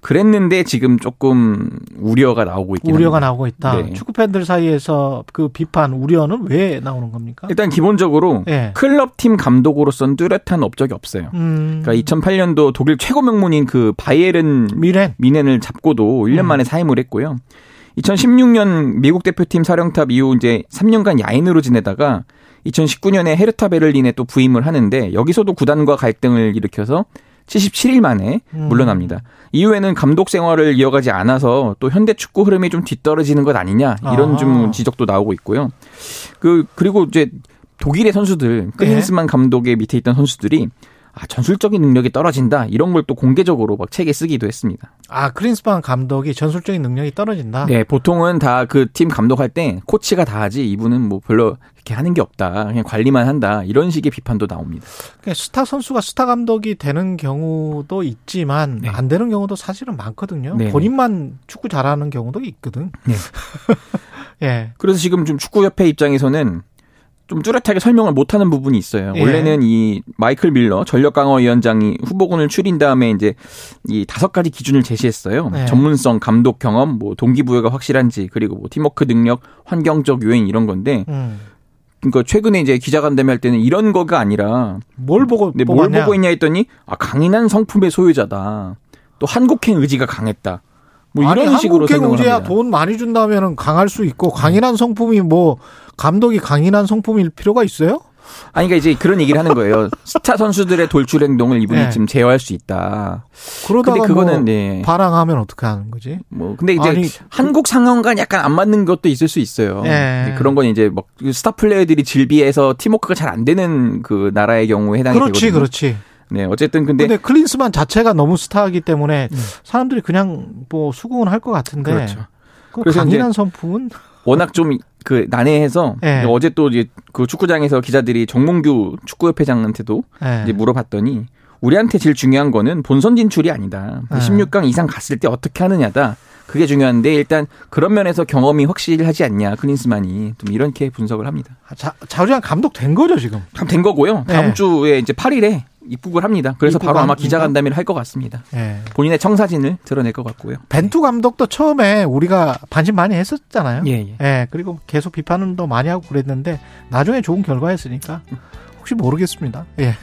그랬는데 지금 조금 우려가 나오고 있긴 우려가 합니다. 나오고 있다. 네. 축구 팬들 사이에서 그 비판, 우려는 왜 나오는 겁니까? 일단 기본적으로 네. 클럽팀 감독으로서는 뚜렷한 업적이 없어요. 그러니까 2008년도 독일 최고 명문인 그 바이에른 뮌헨을 잡고도 1년 만에 사임을 했고요. 2016년 미국 대표팀 사령탑 이후 이제 3년간 야인으로 지내다가 2019년에 헤르타 베를린에 또 부임을 하는데 여기서도 구단과 갈등을 일으켜서 77일 만에 물러납니다. 이후에는 감독 생활을 이어가지 않아서 또 현대 축구 흐름이 좀 뒤떨어지는 것 아니냐 이런 좀 지적도 나오고 있고요. 그리고 이제 독일의 선수들, 클린스만 감독의 밑에 있던 선수들이 전술적인 능력이 떨어진다 이런 걸 또 공개적으로 막 책에 쓰기도 했습니다. 아, 클린스만 감독이 전술적인 능력이 떨어진다? 네, 보통은 다 그 팀 감독할 때 코치가 다 하지 이분은 뭐 별로 이렇게 하는 게 없다, 그냥 관리만 한다 이런 식의 비판도 나옵니다. 스타 선수가 스타 감독이 되는 경우도 있지만 네. 안 되는 경우도 사실은 많거든요. 네네. 본인만 축구 잘하는 경우도 있거든. 네. 예. 그래서 지금 좀 축구협회 입장에서는 좀 뚜렷하게 설명을 못하는 부분이 있어요. 예. 원래는 이 마이클 밀러 전력강화위원장이 후보군을 추린 다음에 이제 이 5가지 기준을 제시했어요. 예. 전문성, 감독 경험, 뭐 동기부여가 확실한지, 그리고 뭐 팀워크 능력, 환경적 요인 이런 건데. 그러니까 최근에 이제 기자간담회 할 때는 이런 거가 아니라 뭘 보고 있냐 했더니 강인한 성품의 소유자다. 또 한국행 의지가 강했다. 뭐 이런 아니, 식으로 생각을 합니다. 한국행 의지야 돈 많이 준다면은 강할 수 있고 강인한 성품이 뭐 감독이 강인한 성품일 필요가 있어요? 아니, 그러니까 이제 그런 얘기를 하는 거예요. 스타 선수들의 돌출 행동을 이분이 네. 지금 제어할 수 있다. 그러다가 근데 그거는 뭐 네. 발항하면 어떻게 하는 거지? 뭐 근데 이제 아니, 한국 상황과는 약간 안 맞는 것도 있을 수 있어요. 네. 그런 건 이제 막 스타 플레이어들이 질비해서 팀워크가 잘 안 되는 그 나라의 경우에 해당이 되거든요. 그렇지. 네, 어쨌든 근데 클린스만 자체가 너무 스타이기 때문에 사람들이 그냥 뭐 수긍은 할 것 같은데. 그렇죠. 그래서 강인한 선풍은 워낙 좀 그 난해해서 네. 어제 또 이제 그 축구장에서 기자들이 정몽규 축구협회장한테도 네. 이제 물어봤더니 우리한테 제일 중요한 거는 본선 진출이 아니다. 네. 16강 이상 갔을 때 어떻게 하느냐다. 그게 중요한데 일단 그런 면에서 경험이 확실하지 않냐, 클린스만이 좀 이렇게 분석을 합니다. 자우리랑 감독 된 거죠 지금? 된 거고요. 다음 네. 주에 이제 8일에 입국을 합니다. 그래서 바로 아마 기자간담회를 할 것 같습니다. 네. 본인의 청사진을 드러낼 것 같고요. 벤투 감독도 처음에 우리가 반신반의 했었잖아요. 예. 예, 그리고 계속 비판은 더 많이 하고 그랬는데 나중에 좋은 결과였으니까 혹시 모르겠습니다. 예.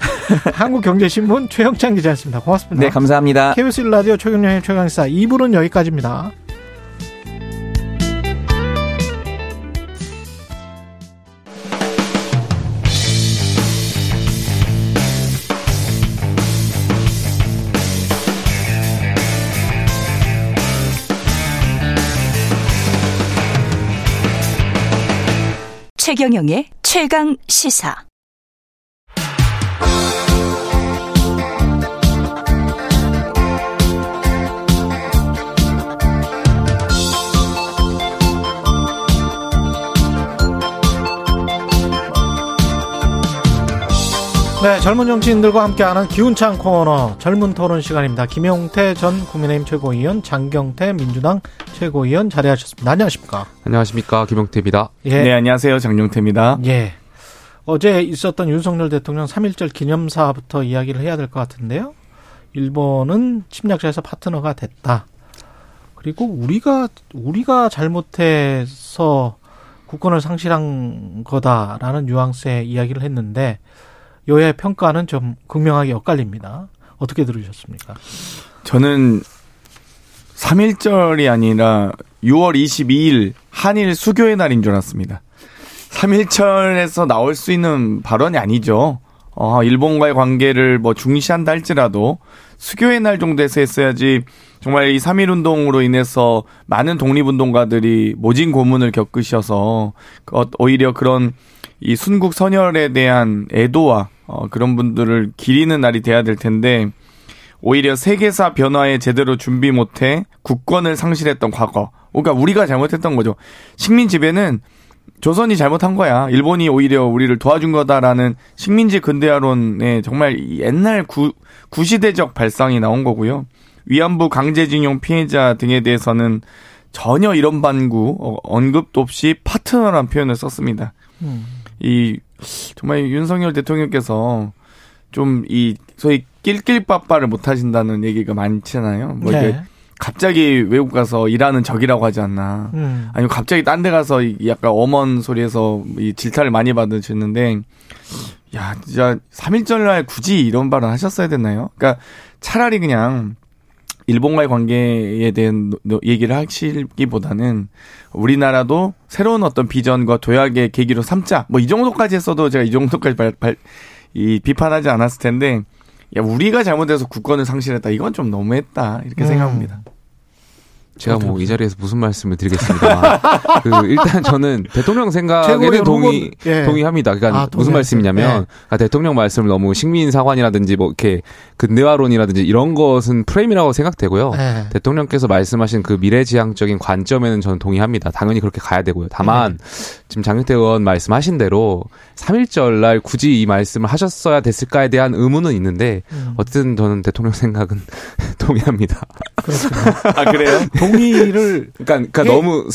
한국경제신문 최영찬 기자였습니다. 고맙습니다. 네, 감사합니다. KBS 1라디오 최경영의 최강시사 2부는 여기까지입니다. 최경영의 최강 시사. 네, 젊은 정치인들과 함께하는 기운찬 코너 젊은 토론 시간입니다. 김용태 전 국민의힘 최고위원, 장경태 민주당 최고위원 자리하셨습니다. 안녕하십니까? 안녕하십니까? 김용태입니다. 예. 네, 안녕하세요. 장경태입니다. 예. 어제 있었던 윤석열 대통령 3.1절 기념사부터 이야기를 해야 될 것 같은데요. 일본은 침략자에서 파트너가 됐다. 그리고 우리가 잘못해서 국권을 상실한 거다라는 뉘앙스의 이야기를 했는데 여야의 평가는 좀 극명하게 엇갈립니다. 어떻게 들으셨습니까? 저는 3.1절이 아니라 6월 22일 한일 수교의 날인 줄 알았습니다. 3.1절에서 나올 수 있는 발언이 아니죠. 일본과의 관계를 뭐 중시한다 할지라도 수교의 날 정도에서 했어야지 정말 이 3.1운동으로 인해서 많은 독립운동가들이 모진 고문을 겪으셔서 오히려 그런 이 순국 선열에 대한 애도와 그런 분들을 기리는 날이 돼야 될 텐데 오히려 세계사 변화에 제대로 준비 못해 국권을 상실했던 과거. 그러니까 우리가 잘못했던 거죠. 식민 지배는 조선이 잘못한 거야. 일본이 오히려 우리를 도와준 거다라는 식민지 근대화론에 정말 옛날 구시대적 발상이 나온 거고요. 위안부 강제징용 피해자 등에 대해서는 전혀 이런 반구 언급도 없이 파트너란 표현을 썼습니다. 이 정말 윤석열 대통령께서 좀 이 소위 낄낄빠빠를 못 하신다는 얘기가 많잖아요. 뭐 이게 네. 갑자기 외국 가서 일하는 적이라고 하지 않나. 아니면 갑자기 딴 데 가서 약간 엄언 소리에서 이 질타를 많이 받으셨는데 야, 진짜 3.1절 날 굳이 이런 발언 하셨어야 됐나요? 그러니까 차라리 그냥 일본과의 관계에 대한 얘기를 하시기보다는 우리나라도 새로운 어떤 비전과 도약의 계기로 삼자. 뭐 이 정도까지 했어도 제가 이 정도까지 비판하지 않았을 텐데 야, 우리가 잘못해서 국권을 상실했다. 이건 좀 너무했다. 이렇게 생각합니다. 제가 뭐 이 자리에서 무슨 말씀을 드리겠습니다. 그 일단 저는 대통령 생각에는 동의합니다. 그러니까 무슨 말씀이냐면 대통령 말씀을 너무 식민 사관이라든지 뭐 이렇게 근대화론이라든지 이런 것은 프레임이라고 생각되고요. 네. 대통령께서 말씀하신 그 미래지향적인 관점에는 저는 동의합니다. 당연히 그렇게 가야 되고요. 다만 지금 장경태 의원 말씀하신 대로 3.1절 날 굳이 이 말씀을 하셨어야 됐을까에 대한 의문은 있는데 어쨌든 저는 대통령 생각은 동의합니다. 아 그래요? 동의를 그러니까 너무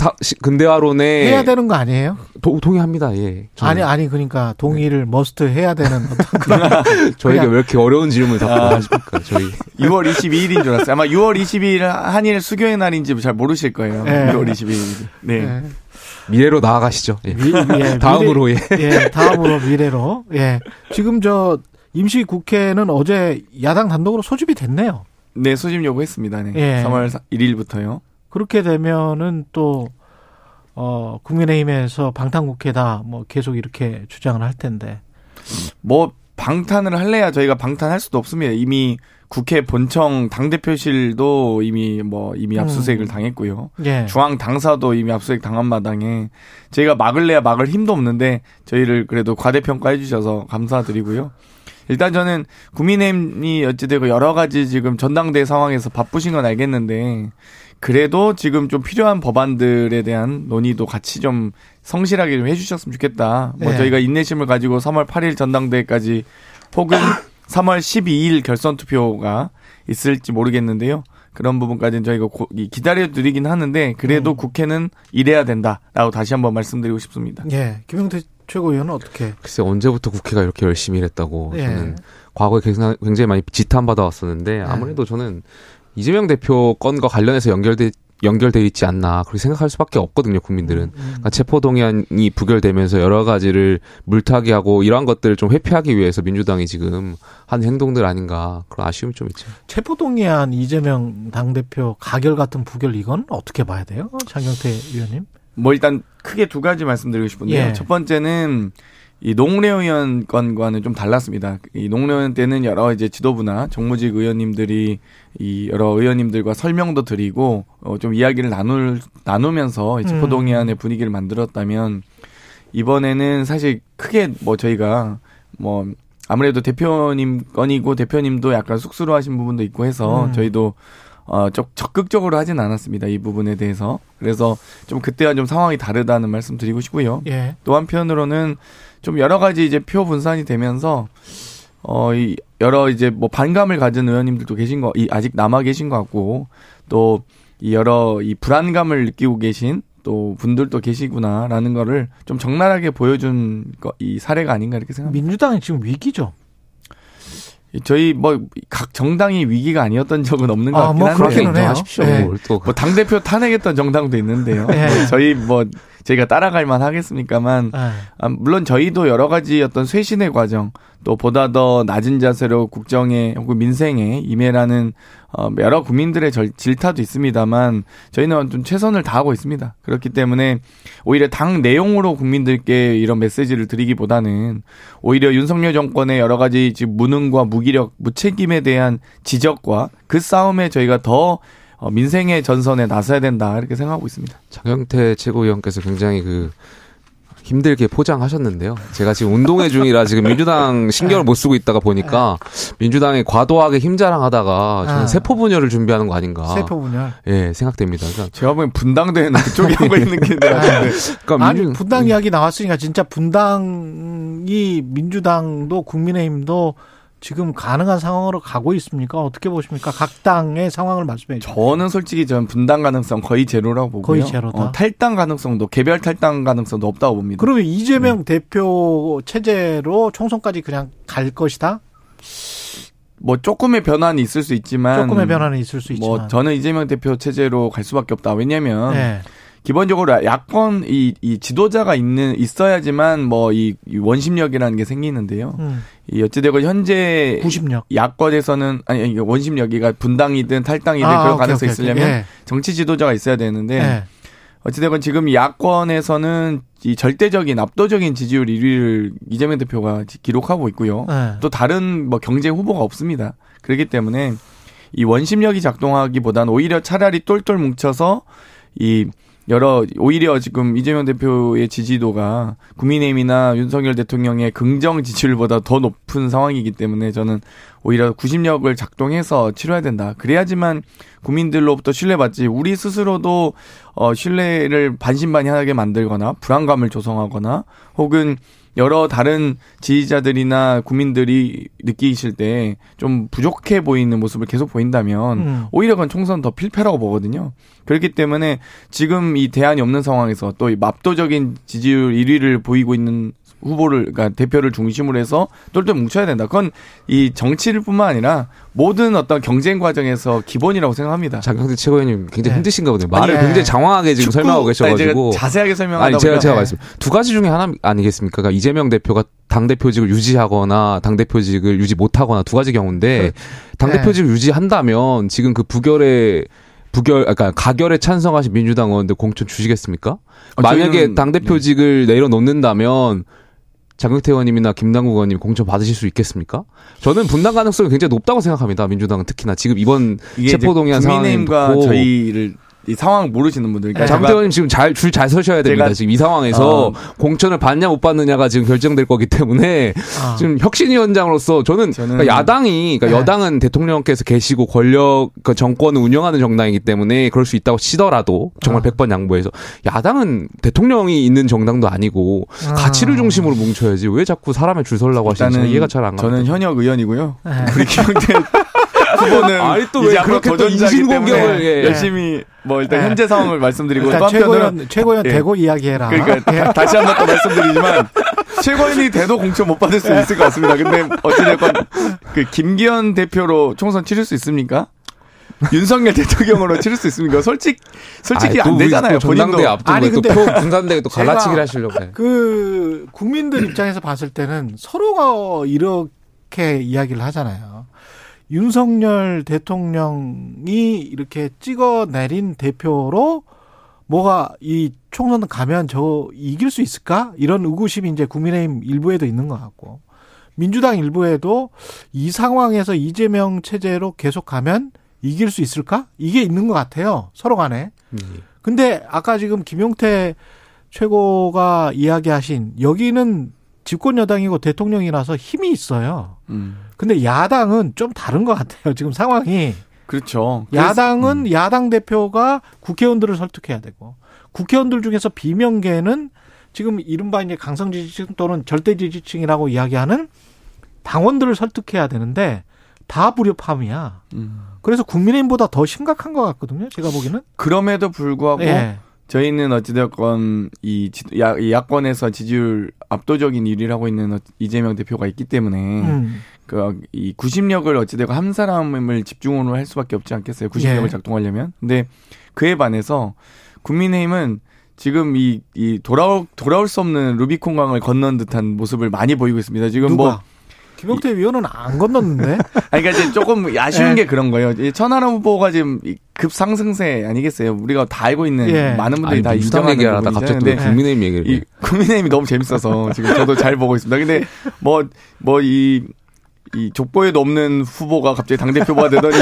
근대화론에 해야 되는 거 아니에요? 동의합니다. 예. 저는. 아니 그러니까 동의를 네. 머스트 해야 되는 어떤 그런 저희가 왜 이렇게 어려운 질문을 자꾸 하십니까? 저희 6월 22일인 줄 알았어요. 아마 6월 22일 한일 수교의 날인지 잘 모르실 거예요. 네. 6월 22일. 네. 네. 미래로 나아가시죠. 예. 다음으로 예. 예. 다음으로 미래로. 예. 지금 저 임시 국회는 어제 야당 단독으로 소집이 됐네요. 네, 소집 요구했습니다. 네. 예. 3월 1일부터요. 그렇게 되면은 또 국민의힘에서 방탄국회다 뭐 계속 이렇게 주장을 할 텐데. 뭐 방탄을 할래야 저희가 방탄할 수도 없습니다. 이미 국회 본청 당대표실도 이미 압수수색을 당했고요. 예. 중앙 당사도 이미 압수수색 당한 마당에 저희가 막을래야 막을 힘도 없는데 저희를 그래도 과대평가해 주셔서 감사드리고요. 일단 저는 국민의힘이 어찌되고 여러 가지 지금 전당대회 상황에서 바쁘신 건 알겠는데 그래도 지금 좀 필요한 법안들에 대한 논의도 같이 좀 성실하게 좀 해주셨으면 좋겠다. 뭐 네. 저희가 인내심을 가지고 3월 8일 전당대회까지 혹은 3월 12일 결선 투표가 있을지 모르겠는데요. 그런 부분까지는 저희가 기다려드리긴 하는데 그래도 국회는 이래야 된다라고 다시 한번 말씀드리고 싶습니다. 네. 김용태 최고위원은 어떻게? 글쎄 언제부터 국회가 이렇게 열심히 일했다고 예. 저는 과거에 굉장히 많이 지탄받아왔었는데 아무래도 예. 저는 이재명 대표 건과 관련해서 연결돼 있지 않나 그렇게 생각할 수밖에 없거든요. 국민들은 그러니까 체포동의안이 부결되면서 여러 가지를 물타기하고 이러한 것들을 좀 회피하기 위해서 민주당이 지금 한 행동들 아닌가 그런 아쉬움이 좀 있죠. 체포동의안 이재명 당대표 가결 같은 부결 이건 어떻게 봐야 돼요? 장경태 의원님? 뭐 일단 크게 두 가지 말씀드리고 싶은데요. 예. 첫 번째는 이 농례 의원 건과는 좀 달랐습니다. 이 농례 의원 때는 여러 이제 지도부나 정무직 의원님들이 이 여러 의원님들과 설명도 드리고 좀 이야기를 나누면서 체포동의안의 분위기를 만들었다면 이번에는 사실 크게 뭐 저희가 뭐 아무래도 대표님 건이고 대표님도 약간 쑥스러워하신 부분도 있고 해서 저희도 적극적으로 하진 않았습니다. 이 부분에 대해서. 그래서 좀 그때와 좀 상황이 다르다는 말씀 드리고 싶고요. 예. 또 한편으로는 좀 여러 가지 이제 표 분산이 되면서, 이 여러 이제 뭐 반감을 가진 의원님들도 아직 남아 계신 것 같고, 또 이 여러 이 불안감을 느끼고 계신 또 분들도 계시구나라는 거를 좀 적나라하게 보여준 이 사례가 아닌가 이렇게 생각합니다. 민주당이 지금 위기죠? 저희 뭐 각 정당이 위기가 아니었던 적은 없는 것 같긴 한데 그렇기는 해요. 네. 뭐 당대표 탄핵했던 정당도 있는데요. 네. 저희가 따라갈만 하겠습니까만 네. 물론 저희도 여러 가지 어떤 쇄신의 과정 또 보다 더 낮은 자세로 국정에 혹은 민생에 임해라는 여러 국민들의 질타도 있습니다만 저희는 좀 최선을 다하고 있습니다. 그렇기 때문에 오히려 당 내용으로 국민들께 이런 메시지를 드리기보다는 오히려 윤석열 정권의 여러 가지 지금 무능과 무기력, 무책임에 대한 지적과 그 싸움에 저희가 더 민생의 전선에 나서야 된다 이렇게 생각하고 있습니다. 장경태 최고위원께서 굉장히 힘들게 포장하셨는데요. 제가 지금 운동회 중이라 지금 민주당 신경을 못 쓰고 있다가 보니까 민주당이 과도하게 힘자랑하다가 저는 세포 분열을 준비하는 거 아닌가. 세포 분열. 예, 생각됩니다. 그러니까 제가 보기엔 분당대회는 그쪽에 하고 있는 게 같은데. 그러니까 아니 분당 이야기 나왔으니까 진짜 분당이 민주당도 국민의힘도 지금 가능한 상황으로 가고 있습니까? 어떻게 보십니까? 각 당의 상황을 말씀해 주세요. 저는 솔직히 분당 가능성 거의 제로라고 보고요. 거의 제로다. 탈당 가능성도 개별 탈당 가능성도 없다고 봅니다. 그러면 이재명 네. 대표 체제로 총선까지 그냥 갈 것이다? 뭐 조금의 변화는 있을 수 있지만 뭐 저는 이재명 대표 체제로 갈 수밖에 없다. 왜냐하면 네. 기본적으로 야권 이 지도자가 있어야지만 뭐 이 원심력이라는 게 생기는데요. 이 어찌되고 현재 구심력. 야권에서는 아니 원심력이가 분당이든 탈당이든 그런 가능성이 있으려면 예. 정치 지도자가 있어야 되는데 예. 어찌되건 지금 야권에서는 이 절대적인 압도적인 지지율 1위를 이재명 대표가 기록하고 있고요. 예. 또 다른 뭐 경쟁 후보가 없습니다. 그렇기 때문에 이 원심력이 작동하기보단 오히려 차라리 똘똘 뭉쳐서 이 여러 오히려 지금 이재명 대표의 지지도가 국민의힘이나 윤석열 대통령의 긍정 지지율보다 더 높은 상황이기 때문에 저는 오히려 구심력을 작동해서 치러야 된다. 그래야지만 국민들로부터 신뢰받지 우리 스스로도 신뢰를 반신반의하게 만들거나 불안감을 조성하거나 혹은 여러 다른 지지자들이나 국민들이 느끼실 때 좀 부족해 보이는 모습을 계속 보인다면 오히려 그건 총선 더 필패라고 보거든요. 그렇기 때문에 지금 이 대안이 없는 상황에서 또 이 압도적인 지지율 1위를 보이고 있는 후보를, 그러니까 대표를 중심으로 해서 똘똘 뭉쳐야 된다. 그건 이 정치일 뿐만 아니라 모든 어떤 경쟁 과정에서 기본이라고 생각합니다. 장강진 최고위원님 굉장히 힘드신가 보네요. 말을 굉장히 장황하게 지금 설명하고 계셔가지고. 제가 자세하게 설명하다 보니까. 제가 말씀. 두 가지 중에 하나 아니겠습니까? 그러니까 이재명 대표가 당대표직을 유지하거나 당대표직을 유지 못하거나 두 가지 경우인데 당대표직을 유지한다면 지금 그 그러니까 가결에 찬성하신 민주당 의원들 공천 주시겠습니까? 만약에 당대표직을 내려놓는다면 장경태 의원님이나 김남국 의원님 공천 받으실 수 있겠습니까? 저는 분당 가능성이 굉장히 높다고 생각합니다. 민주당은 특히나 지금 이번 체포동의안 상황이 높고 저희를 이 상황 모르시는 분들. 그러니까 장경태 의원님 지금 줄 잘 서셔야 됩니다. 지금 이 상황에서 공천을 받냐 못 받느냐가 지금 결정될 거기 때문에 지금 혁신위원장으로서 저는 그러니까 야당이 그러니까 여당은 대통령께서 계시고 권력 그러니까 정권을 운영하는 정당이기 때문에 그럴 수 있다고 치더라도 정말 100번 양보해서 야당은 대통령이 있는 정당도 아니고 가치를 중심으로 뭉쳐야지 왜 자꾸 사람의 줄 서려고 하시는지 이해가 잘 안 가요. 저는 현역 의원이고요. 우리 김영태 후보는 아니 또 왜 그렇게 또 인신공격을 열심히 뭐 일단 현재 상황을 말씀드리고 일단 또 한편으로는 최고위원 되고 이야기해라. 그러니까 다시 한 번 또 말씀드리지만 최고위원이 돼도 공천 못 받을 수 있을 것 같습니다. 근데 어찌됐건 그 김기현 대표로 총선 치를 수 있습니까? 윤석열 대통령으로 치를 수 있습니까? 솔직히 안 되잖아요. 본인도 아니 근데 분산되게 또 갈라치기를 하시려고 해. 그 국민들 입장에서 봤을 때는 서로가 이렇게 이야기를 하잖아요. 윤석열 대통령이 이렇게 찍어내린 대표로 뭐가 이 총선 가면 저 이길 수 있을까? 이런 의구심이 이제 국민의힘 일부에도 있는 것 같고 민주당 일부에도 이 상황에서 이재명 체제로 계속 가면 이길 수 있을까? 이게 있는 것 같아요. 서로 간에. 근데 아까 지금 김용태 최고가 이야기하신 여기는 집권 여당이고 대통령이라서 힘이 있어요. 근데 야당은 좀 다른 것 같아요. 지금 상황이. 그렇죠. 야당은 야당 대표가 국회의원들을 설득해야 되고 국회의원들 중에서 비명계는 지금 이른바 이제 강성 지지층 또는 절대 지지층이라고 이야기하는 당원들을 설득해야 되는데 다 무료팜이야. 그래서 국민의힘보다 더 심각한 것 같거든요. 제가 보기에는. 그럼에도 불구하고 저희는 어찌되었건 이 야권에서 지지율 압도적인 1위를 하고 있는 이재명 대표가 있기 때문에 그 이 구심력을 어찌되건 한 사람을 집중으로 할 수밖에 없지 않겠어요. 구심력을 작동하려면. 근데 그에 반해서 국민의힘은 지금 이 돌아올 수 없는 루비콘강을 건넌 듯한 모습을 많이 보이고 있습니다. 지금 누가? 뭐 김용태 위원은 안 건넜는데? 아니, 그러니까 이제 조금 아쉬운 게 그런 거예요. 천하람 후보가 지금 급상승세 아니겠어요? 우리가 다 알고 있는 많은 분들이 아니, 다 인정하는 얘기하다 갑자기 또 국민의힘 얘기를. 국민의힘이 너무 재밌어서 지금 저도 잘 보고 있습니다. 근데 이 족보에도 없는 후보가 갑자기 당대표가 되더니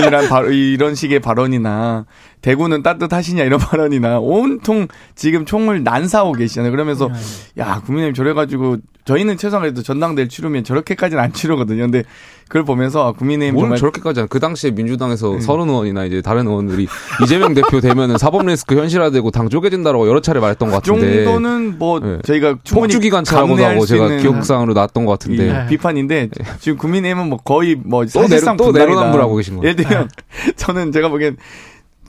이런 식의 발언이나 대구는 따뜻하시냐 이런 발언이나 온통 지금 총을 난사하고 계시잖아요. 그러면서 야 국민의힘 저래가지고 저희는 최소한 그래도 전당대회 치르면 저렇게까지는 안 치르거든요. 근데 그걸 보면서 국민의힘 정말 저렇게까지는 그 당시에 민주당에서 서른 의원이나 이제 다른 의원들이 이재명 대표 되면은 사법 리스크 현실화되고 당 쪼개진다라고 여러 차례 말했던 것 같은데 그 정도는 뭐 저희가 폭주기간 차라고도 하고 제가 기억상으로 났던 것 같은데 비판인데 지금 국민의힘은 뭐 거의 뭐 사실상 또 내로남불하고 계신 거예요. 예를 들면 저는 제가 보기엔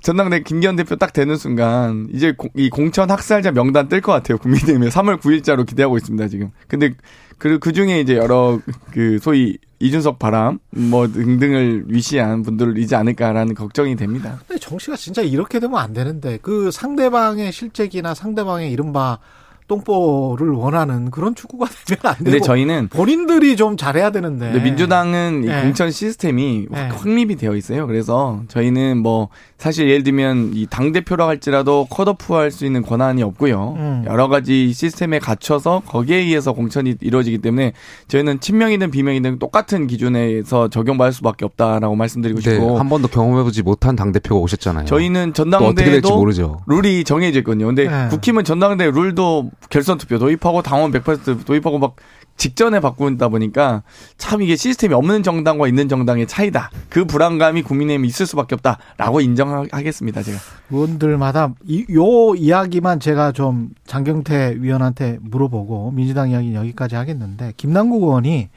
전당대회 김기현 대표 딱 되는 순간 이제 이 공천 학살자 명단 뜰 것 같아요. 국민의힘에 3월 9일자로 기대하고 있습니다 지금. 근데 그 중에 이제 여러 그 소위 이준석 바람 뭐 등등을 위시한 분들이지 않을까라는 걱정이 됩니다. 근데 정치가 진짜 이렇게 되면 안 되는데 그 상대방의 실책이나 상대방의 이른바 똥보를 원하는 그런 축구가 되면 안 되고. 근데 저희는 본인들이 좀 잘해야 되는데. 근데 민주당은 이 공천 시스템이 확립이 되어 있어요. 그래서 저희는 뭐 사실 예를 들면 이 당대표라 할지라도 컷오프할 수 있는 권한이 없고요. 여러 가지 시스템에 갇혀서 거기에 의해서 공천이 이루어지기 때문에 저희는 친명이든 비명이든 똑같은 기준에서 적용받을 수밖에 없다라고 말씀드리고 싶고. 한 번도 경험해보지 못한 당대표가 오셨잖아요. 저희는 전당대회도 룰이 정해져 있거든요. 근데 네. 국힘은 전당대회 룰도 결선투표 도입하고 당원 100% 도입하고 막 직전에 바꾼다 보니까 참 이게 시스템이 없는 정당과 있는 정당의 차이다. 그 불안감이 국민의힘이 있을 수밖에 없다라고 인정하겠습니다. 제가 의원들마다 요 이야기만 제가 좀 장경태 위원한테 물어보고 민주당 이야기는 여기까지 하겠는데, 김남국 의원이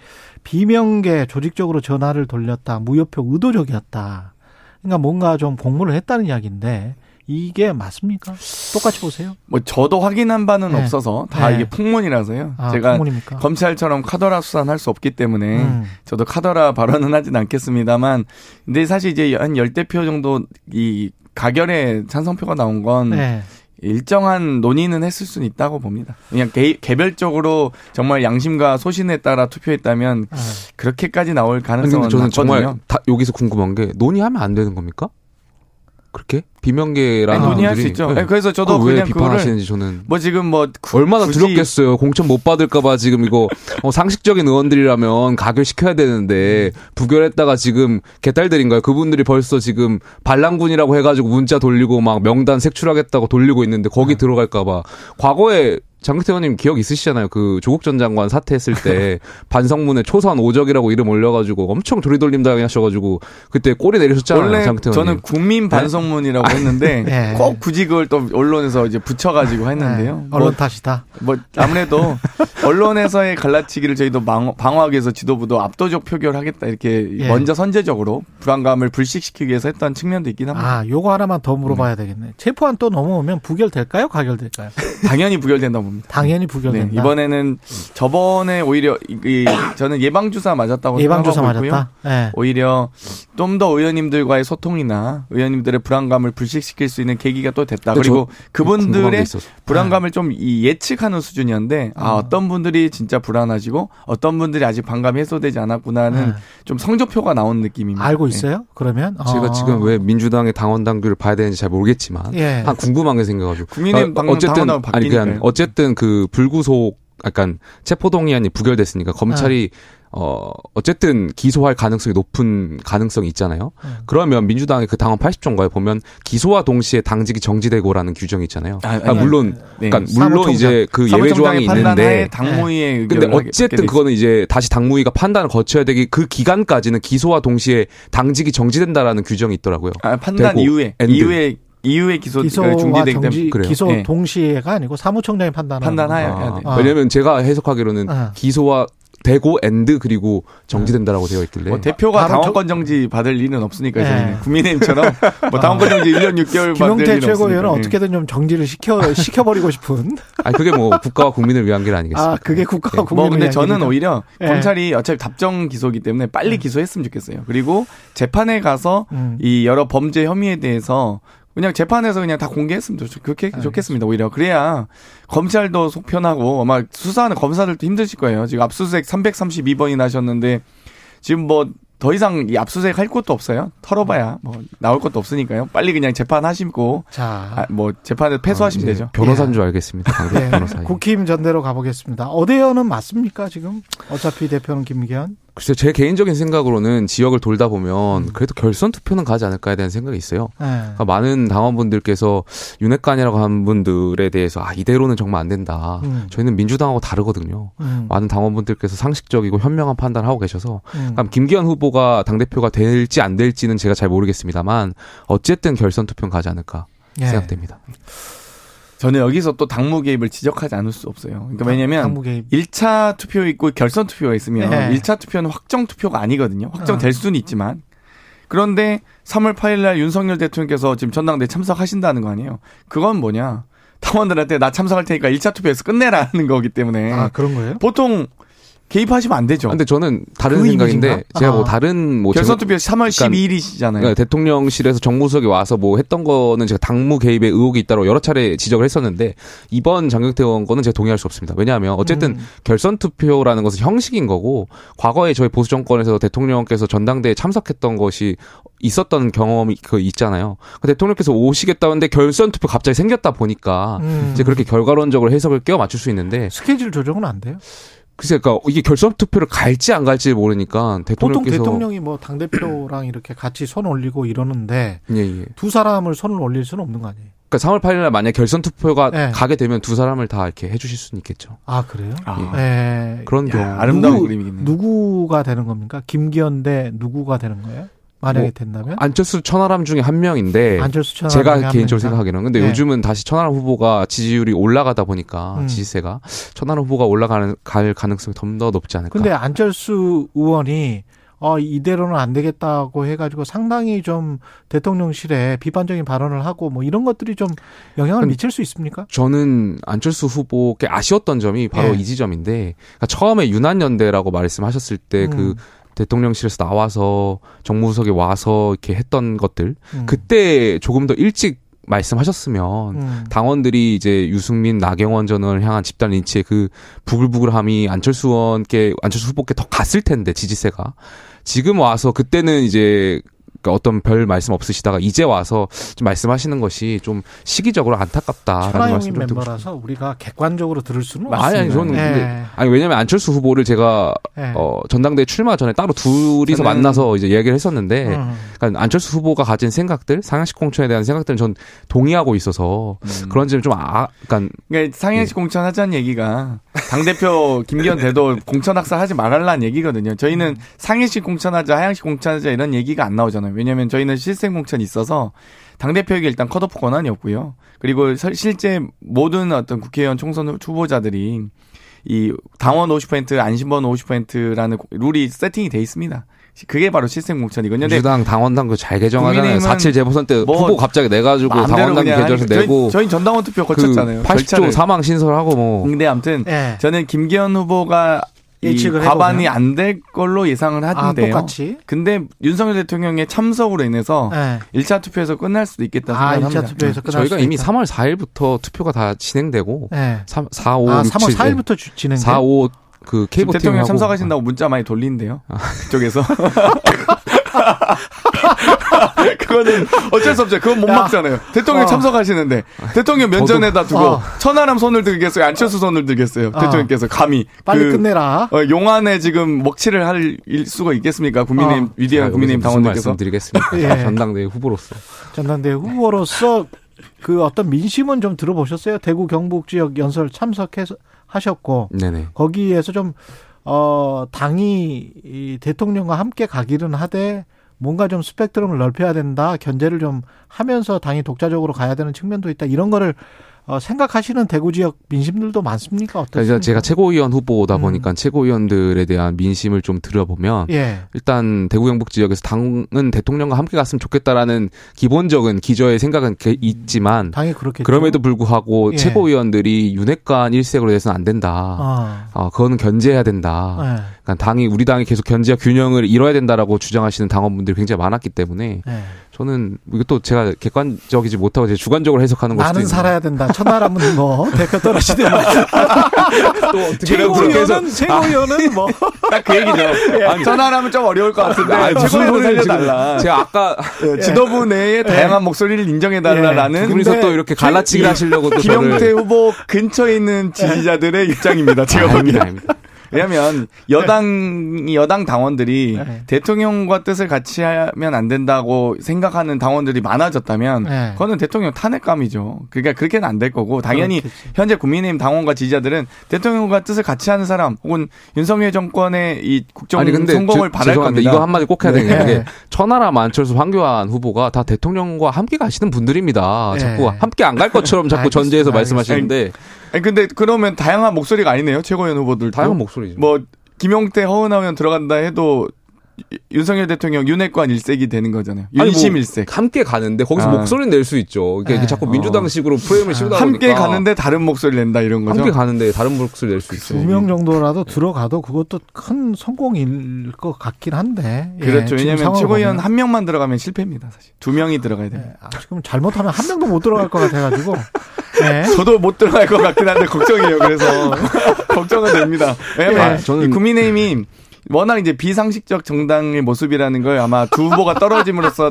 비명계 조직적으로 전화를 돌렸다, 무효표 의도적이었다, 그러니까 뭔가 좀 공모를 했다는 이야기인데 이게 맞습니까? 똑같이 보세요? 뭐 저도 확인한 바는 네. 없어서 다 네. 이게 풍문이라서요. 아, 제가 풍문입니까? 검찰처럼 카더라 수사는 할 수 없기 때문에 저도 카더라 발언은 하진 않겠습니다만, 근데 사실 이제 한 10대표 정도 이 가결에 찬성표가 나온 건 네. 일정한 논의는 했을 수는 있다고 봅니다. 그냥 개별적으로 정말 양심과 소신에 따라 투표했다면 네. 그렇게까지 나올 가능성은 낮거든요. 저는 정말 여기서 궁금한 게, 논의하면 안 되는 겁니까? 그렇게? 비명계라는 분들이 논의할 수 있죠. 네. 그래서 저도 그냥 왜 비판하시는지 저는 뭐 지금 뭐 얼마나 두렵겠어요. 공천 못 받을까봐 지금 이거 상식적인 의원들이라면 가결시켜야 되는데 부결했다가 지금 개딸들인가요? 그분들이 벌써 지금 반란군이라고 해가지고 문자 돌리고 막 명단 색출하겠다고 돌리고 있는데 거기 들어갈까봐. 과거에 장경태 의원님 기억 있으시잖아요. 그 조국 전 장관 사퇴했을 때 반성문에 초선 오적이라고 이름 올려가지고 엄청 도리돌림 당하셔가지고 그때 꼬리 내리셨잖아요. 원래 장경태 의원님. 저는 국민 반성문이라고 했는데 네. 꼭 굳이 그걸 또 언론에서 이제 붙여가지고 했는데요. 네. 언론 탓이다. 뭐 아무래도 언론에서의 갈라치기를 저희도 방어하기 위해서 지도부도 압도적 표결하겠다 이렇게 예. 먼저 선제적으로 불안감을 불식시키기 위해서 했던 측면도 있긴 합니다. 아, 요거 하나만 더 물어봐야 되겠네. 체포안 또 넘어오면 부결될까요? 가결될까요? 당연히 부결된다고 봅니다. 당연히 부결된다. 네, 이번에는 저번에 오히려 저는 예방주사 맞았다고 생각하고 있고요. 네. 오히려 좀 더 의원님들과의 소통이나 의원님들의 불안감을 불식시킬 수 있는 계기가 또 됐다. 그리고 그분들의 불안감을 좀 예측하는 수준이었는데 아, 어떤 분들이 진짜 불안하시고 어떤 분들이 아직 반감이 해소되지 않았구나는 좀 성적표가 나온 느낌입니다. 알고 있어요? 네. 그러면? 제가 지금 왜 민주당의 당원당규를 봐야 되는지 잘 모르겠지만 예. 한 궁금한 게 생겨가지고. 국민의힘 당원당규가 바뀌니까요. 어쨌든 그 불구속, 약간 체포동의안이 부결됐으니까 검찰이 어쨌든 기소할 가능성이 높은 가능성이 있잖아요. 그러면 민주당의 그 당헌 80조인가요? 보면 기소와 동시에 당직이 정지되고라는 규정이 있잖아요. 그러니까 물론, 네. 그러니까 물론 이제 그 예외 조항이 있는데, 당무위의 근데 어쨌든 그거는 이제 다시 당무위가 판단을 거쳐야 되기 그 기간까지는 기소와 동시에 당직이 정지된다라는 규정이 있더라고요. 아, 판단 이후에 기소가 중지되기 때문에 그래요. 기소 네. 동시에가 아니고 사무총장이 판단하여. 아, 왜냐하면 제가 해석하기로는 기소와 되고 엔드 그리고 정지된다라고 되어 있길래. 뭐 대표가 당원권 정지 받을 리는 없으니까 네. 국민의힘처럼 뭐 당원권 정지 1년 6개월 받을 리는 없으니까. 김용태 최고위원은 어떻게든 좀 정지를 시켜버리고 싶은. 아 그게 뭐 국가와 국민을 위한 길 아니겠습니까? 아 그게 국가와 국민을 위한 길. 근데 저는 오히려 검찰이 어차피 답정 기소이기 때문에 빨리 기소했으면 좋겠어요. 그리고 재판에 가서 이 여러 범죄 혐의에 대해서 그냥 재판에서 그냥 다 공개했으면 좋겠습니다. 오히려 그래야 검찰도 속 편하고 아마 수사하는 검사들도 힘드실 거예요. 지금 압수수색 332번이나 하셨는데 지금 뭐 더 이상 이 압수수색 할 것도 없어요. 털어봐야 뭐 나올 것도 없으니까요. 빨리 그냥 재판하시고 뭐 재판에 패소하시면 되죠. 변호사인 줄 알겠습니다. 네. 국힘 전대로 가보겠습니다. 어대연은 맞습니까 지금? 어차피 대표는 김기현. 글쎄요, 제 개인적인 생각으로는 지역을 돌다 보면 그래도 결선 투표는 가지 않을까에 대한 생각이 있어요. 그러니까 많은 당원분들께서 윤핵관이라고 한 분들에 대해서 아 이대로는 정말 안 된다. 저희는 민주당하고 다르거든요. 많은 당원분들께서 상식적이고 현명한 판단을 하고 계셔서 그럼 김기현 후보가 당대표가 될지 안 될지는 제가 잘 모르겠습니다만 어쨌든 결선 투표는 가지 않을까 생각됩니다. 저는 여기서 또 당무 개입을 지적하지 않을 수 없어요. 그러니까 왜냐면 1차 투표 있고 결선 투표가 있으면 1차 투표는 확정 투표가 아니거든요. 확정될 수는 있지만. 그런데 3월 8일 날 윤석열 대통령께서 지금 전당대회 참석하신다는 거 아니에요. 그건 뭐냐. 당원들한테 나 참석할 테니까 1차 투표에서 끝내라는 거기 때문에. 아, 그런 거예요? 보통 개입하시면 안 되죠. 근데 저는 다른 생각인데 의미인가? 제가 뭐 다른 뭐 결선 투표 3월 12일이잖아요. 그러니까 대통령실에서 정무수석이 와서 뭐 했던 거는 제가 당무 개입의 의혹이 있다고 여러 차례 지적을 했었는데 이번 장경태 의원 거는 제가 동의할 수 없습니다. 왜냐하면 어쨌든 결선 투표라는 것은 형식인 거고 과거에 저희 보수 정권에서 대통령께서 전당대회에 참석했던 것이 있었던 경험이 그 있잖아요. 대통령께서 오시겠다는데 결선 투표 갑자기 생겼다 보니까 이제 그렇게 결과론적으로 해석을 끼워 맞출 수 있는데 스케줄 조정은 안 돼요? 글쎄, 그러니까 이게 결선 투표를 갈지 안 갈지 모르니까 대통령께서 보통 대통령이 뭐 당 대표랑 이렇게 같이 손 올리고 이러는데 예. 두 사람을 손을 올릴 수는 없는 거 아니에요? 그러니까 3월 8일날 만약 결선 투표가 예. 가게 되면 두 사람을 다 이렇게 해주실 수는 있겠죠. 아 그래요? 아. 예. 그런 경우 아름다운 그림이겠네요. 누구가 되는 겁니까? 김기현 대 누구가 되는 거예요? 만약에 된다면? 안철수 천하람 중에 한 명인데 제가 개인적으로 생각하기는 근데 네. 요즘은 다시 천하람 후보가 지지율이 올라가다 보니까 지지세가 천하람 후보가 갈 가능성이 더 높지 않을까. 근데 안철수 의원이 이대로는 안 되겠다고 해가지고 상당히 좀 대통령실에 비판적인 발언을 하고 뭐 이런 것들이 좀 영향을 미칠 수 있습니까? 저는 안철수 후보께 아쉬웠던 점이 바로 이 지점인데 그러니까 처음에 유난연대라고 말씀하셨을 때 그 대통령실에서 나와서 정무수석이 와서 이렇게 했던 것들 그때 조금 더 일찍 말씀하셨으면 당원들이 이제 유승민, 나경원 전 의원을 향한 집단 린치의 그 부글부글함이 안철수 후보께 더 갔을 텐데 지지세가 지금 와서 그때는 이제 어떤 별 말씀 없으시다가 이제 와서 좀 말씀하시는 것이 좀 시기적으로 안타깝다라는 말씀을 드리고 싶습니다. 멤버라서 우리가 객관적으로 들을 수는 없습니다. 아니 저는 근데 왜냐하면 안철수 후보를 제가 전당대회 출마 전에 따로 둘이서 만나서 이제 이야기를 했었는데 그러니까 안철수 후보가 가진 생각들, 상향식 공천에 대한 생각들은 전 동의하고 있어서 그런 점이 좀 그러니까 상향식 공천 하자는 얘기가 당대표 김기현 대도 공천 학살 하지 말라는 얘기거든요. 저희는 상향식 공천하자, 하향식 공천하자 이런 얘기가 안 나오잖아요. 왜냐하면 저희는 실생 공천이 있어서 당대표에게 일단 컷오프 권한이 없고요. 그리고 실제 모든 어떤 국회의원 총선 후보자들이 이 당원 50% 안심번 50%라는 룰이 세팅이 돼 있습니다. 그게 바로 실생 공천이거든요. 민주당 당원당 그 잘 개정하잖아요. 4.7 재보선 때 뭐 후보 갑자기 내가지고 당원당 개정해서 내고 저희 전당원 투표 거쳤잖아요. 그 80조 사망 신설하고 뭐. 근데 아무튼 저는 김기현 후보가 과반이 안 될 걸로 예상을 하던데요. 똑같이. 근데 윤석열 대통령의 참석으로 인해서 1차 투표에서 끝날 수도 있겠다 생각합니다. 1차 투표에서 끝날 저희가 이미 3월 4일부터 투표가 다 진행되고 3월 4일부터 진행돼요. 4, 5 그 케이블 대통령 참석하신다고 문자 많이 돌린대요. 그쪽에서. 그거는 어쩔 수 없죠. 그건 못 막잖아요. 대통령 참석하시는데 대통령 면전에다 두고 천하람 손을 들겠어요. 안철수 손을 들겠어요. 대통령께서 감히 빨리 끝내라. 용안에 지금 먹칠을 할 수가 있겠습니까? 국민의힘 위대한 국민의힘 당원들께서 말씀드리겠습니다. 예. 전당대회 후보로서 그 어떤 민심은 좀 들어보셨어요? 대구 경북 지역 연설 참석해서 하셨고 네네. 거기에서 좀 당이 이 대통령과 함께 가기는 하되 뭔가 좀 스펙트럼을 넓혀야 된다. 견제를 좀 하면서 당이 독자적으로 가야 되는 측면도 있다. 이런 거를 생각하시는 대구 지역 민심들도 많습니까? 그러니까 제가 최고위원 후보다 보니까 최고위원들에 대한 민심을 좀 들여보면 일단 대구 경북 지역에서 당은 대통령과 함께 갔으면 좋겠다라는 기본적인 기저의 생각은 있지만 당이 그렇겠죠. 그럼에도 불구하고 최고위원들이 윤핵관 일색으로 돼서는 안 된다. 그거는 견제해야 된다. 그러니까 당이 우리 당이 계속 견제와 균형을 이뤄야 된다라고 주장하시는 당원분들이 굉장히 많았기 때문에 저는 이것도 제가 객관적이지 못하고 제 주관적으로 해석하는 것도 나는 살아야 된다. 천하람은 뭐 대표 떨어지든 또 어떻게 최고위원은 뭐 딱 그 얘기죠. 천하람은 좀 어려울 것 같은데 최고위원을 살려달라. 제가 아까 지도부 내에 다양한 목소리를 인정해달라라는 그래서 또 이렇게 갈라치기를 하시려고 또 김용태 후보 근처에 있는 지지자들의 입장입니다. 제가 보기에는. 왜냐면 여당 당원들이 대통령과 뜻을 같이 하면 안 된다고 생각하는 당원들이 많아졌다면 그거는 대통령 탄핵감이죠. 그러니까 그렇게는 안 될 거고 당연히 현재 국민의힘 당원과 지지자들은 대통령과 뜻을 같이 하는 사람 혹은 윤석열 정권의 이 국정 성공을 바랄 겁니다. 이거 한마디 꼭 해야 되는 게 천하람, 안철수, 황교안 후보가 다 대통령과 함께 가시는 분들입니다. 자꾸 함께 안 갈 것처럼 자꾸 전제해서 말씀하시는데 근데 그러면 다양한 목소리가 아니네요. 최고위원 후보들 다양한 목소리죠. 뭐 김용태, 허은하 의원 들어간다 해도 윤석열 대통령 윤핵관 일색이 되는 거잖아요. 윤심 뭐 일색. 함께 가는데 거기서 목소리를 낼 수 있죠. 그러니까 이게 자꾸 민주당식으로 프레임을 씌우다 보니까. 함께 가는데 다른 목소리를 낸다 이런 거죠. 함께 가는데 다른 목소리를 낼 수 있어요. 두 명 정도라도 들어가도 그것도 큰 성공일 것 같긴 한데. 그렇죠. 예, 왜냐하면 최고위원 한 명만 들어가면 실패입니다. 사실. 두 명이 들어가야 돼요. 예, 지금 잘못하면 한 명도 못 들어갈 것 같아가지고. 네. 저도 못 들어갈 것 같긴 한데 걱정이에요. 그래서 걱정은 됩니다. 왜냐면 네. 저는 국민의힘이 워낙 이제 비상식적 정당의 모습이라는 걸 아마 두 후보가 떨어짐으로써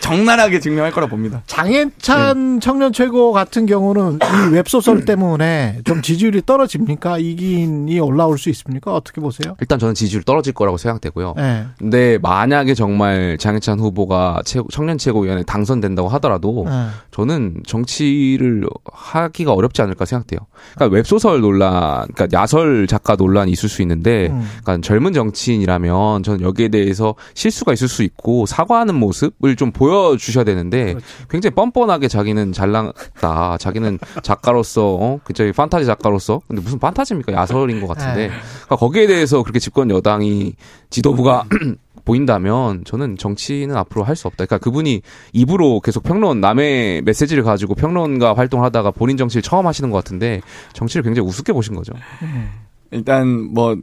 적나라하게 증명할 거라 봅니다. 장해찬 네. 청년 최고 같은 경우는 이 웹소설 때문에 좀 지지율이 떨어집니까? 이긴이 올라올 수 있습니까? 어떻게 보세요? 일단 저는 지지율 떨어질 거라고 생각되고요. 네. 근데 만약에 정말 장해찬 후보가 청년 최고위원회 당선된다고 하더라도 네. 저는 정치를 하기가 어렵지 않을까 생각돼요. 그러니까 웹소설 논란, 그러니까 야설 작가 논란이 있을 수 있는데 그러니까 젊은 정치인이라면 저는 여기에 대해서 실수가 있을 수 있고 사과하는 모습을 좀 보여주셔야 되는데 그렇지. 굉장히 뻔뻔하게 자기는 잘났다. 자기는 작가로서 굉장히 판타지 작가로서 근데 무슨 판타지입니까? 야설인 것 같은데 그러니까 거기에 대해서 그렇게 집권 여당이 지도부가 보인다면 저는 정치는 앞으로 할 수 없다. 그러니까 그분이 입으로 계속 평론 남의 메시지를 가지고 평론가 활동을 하다가 본인 정치를 처음 하시는 것 같은데 정치를 굉장히 우습게 보신 거죠. 일단 뭐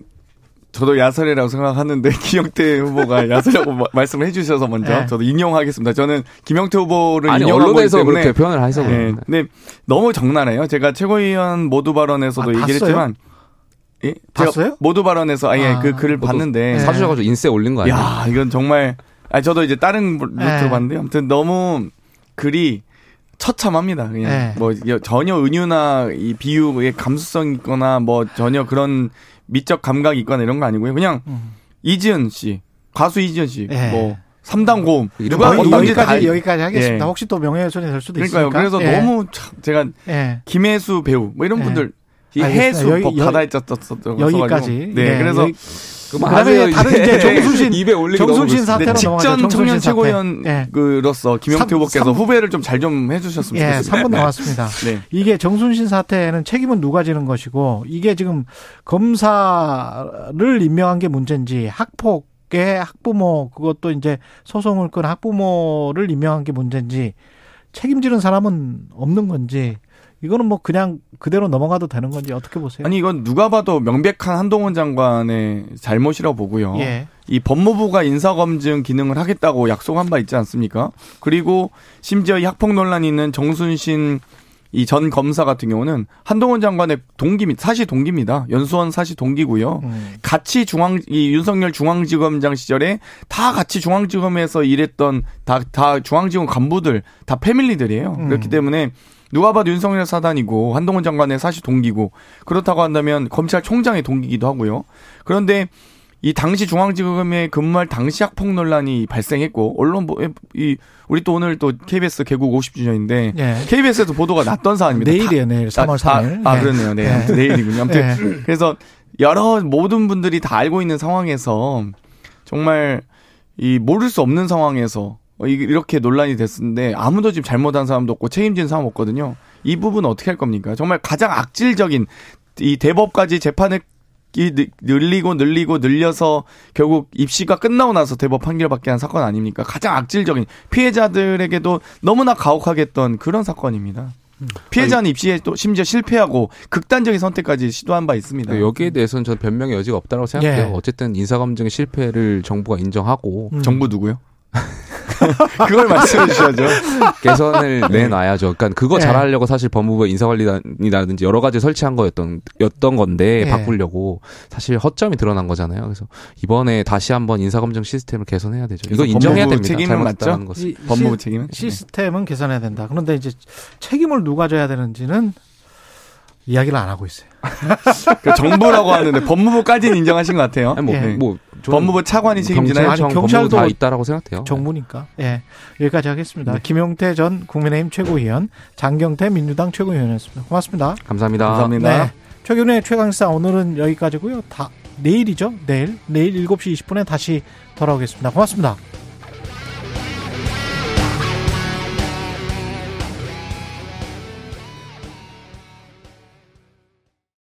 저도 야설이라고 생각하는데 김영태 후보가 야설이라고 말씀을 해주셔서 먼저 네. 저도 인용하겠습니다. 저는 김영태 후보를 인용하고 언론에서 그렇게 표현을 해서 네. 근데 너무 적나라해요. 제가 최고위원 모두 발언에서도 얘기를 봤어요? 했지만 예? 봤어요? 모두 발언에서 아예 그 글을 봤는데 사주셔가지고 인쇄 올린 거 아니에요? 야 이건 정말 저도 이제 다른 루트로 봤는데 아무튼 너무 글이 처참합니다. 그냥 뭐 전혀 은유나 이 비유의 감수성 있거나 뭐 전혀 그런 미적 감각이 있거나 이런 거 아니고요. 그냥 이지은 씨, 가수 이지은 씨, 뭐 3단 고음 누가 여기까지 하겠습니다. 혹시 또 명예훼손이 될 수도 있으니까. 그래서 너무 제가 김혜수 배우 뭐 이런 분들 이 해수 바다에 쪘었던 여기까지. 네, 그래서 그다음에 다른 이제 정순신 사태로 직전 청년 최고위원으로서 김영태 후보께서 후배를 좀 잘 좀 해주셨으면 좋겠습니다. 3번 나왔습니다. 네. 이게 정순신 사태는 책임은 누가 지는 것이고 이게 지금 검사를 임명한 게 문제인지 학폭의 학부모 그것도 이제 소송을 끈 학부모를 임명한 게 문제인지 책임지는 사람은 없는 건지. 이거는 뭐 그냥 그대로 넘어가도 되는 건지 어떻게 보세요? 아니 이건 누가 봐도 명백한 한동훈 장관의 잘못이라고 보고요. 예. 이 법무부가 인사검증 기능을 하겠다고 약속한 바 있지 않습니까? 그리고 심지어 이 학폭 논란이 있는 정순신 이 전 검사 같은 경우는 한동훈 장관의 동기 및 사시 동기입니다. 연수원 사시 동기고요. 같이 이 윤석열 중앙지검장 시절에 다 같이 중앙지검에서 일했던 다 중앙지검 간부들 다 패밀리들이에요. 그렇기 때문에 누가 봐도 윤석열 사단이고 한동훈 장관의 사실 동기고 그렇다고 한다면 검찰총장의 동기이기도 하고요. 그런데 이 당시 중앙지검에 근무할 당시 학폭 논란이 발생했고 언론 우리 또 오늘 또 KBS 개국 50주년인데 네. KBS에서 보도가 났던 사안입니다. 내일이에요. 내일 3월 3일. 그렇네요. 네. 내일이군요. 아무튼 네. 그래서 여러 모든 분들이 다 알고 있는 상황에서 정말 이 모를 수 없는 상황에서 이렇게 논란이 됐는데 아무도 지금 잘못한 사람도 없고 책임진 사람 없거든요. 이 부분 어떻게 할 겁니까? 정말 가장 악질적인 이 대법까지 재판을 늘리고 늘려서 결국 입시가 끝나고 나서 대법 판결받게 한 사건 아닙니까? 가장 악질적인 피해자들에게도 너무나 가혹하게 했던 그런 사건입니다. 피해자는 입시에 또 심지어 실패하고 극단적인 선택까지 시도한 바 있습니다. 여기에 대해서는 저는 변명의 여지가 없다고 생각해요. 예. 어쨌든 인사검증의 실패를 정부가 인정하고 정부 누구요? 그걸 말씀해 주셔야죠. 개선을 내놔야죠. 그러니까 그거 잘하려고 사실 법무부의 인사관리단이라든지 여러 가지 설치한 거였던 건데 바꾸려고 사실 허점이 드러난 거잖아요. 그래서 이번에 다시 한번 인사검증 시스템을 개선해야 되죠. 이거 인정해야 됩니다. 책임은 맞죠? 법무부 책임은? 시스템은 개선해야 된다. 그런데 이제 책임을 누가 져야 되는지는 이야기를 안 하고 있어요. 정부라고 하는데 법무부까지는 인정하신 것 같아요. 아니, 법무부 차관이 책임지나요? 아니, 경찰도 다 있다라고 생각해요. 정부니까. 네. 여기까지 하겠습니다. 네. 김용태 전 국민의힘 최고위원, 장경태 민주당 최고위원이었습니다. 고맙습니다. 감사합니다. 감사합니다. 네. 최근의 최강시사 오늘은 여기까지고요. 내일이죠. 내일 7시 20분에 다시 돌아오겠습니다. 고맙습니다.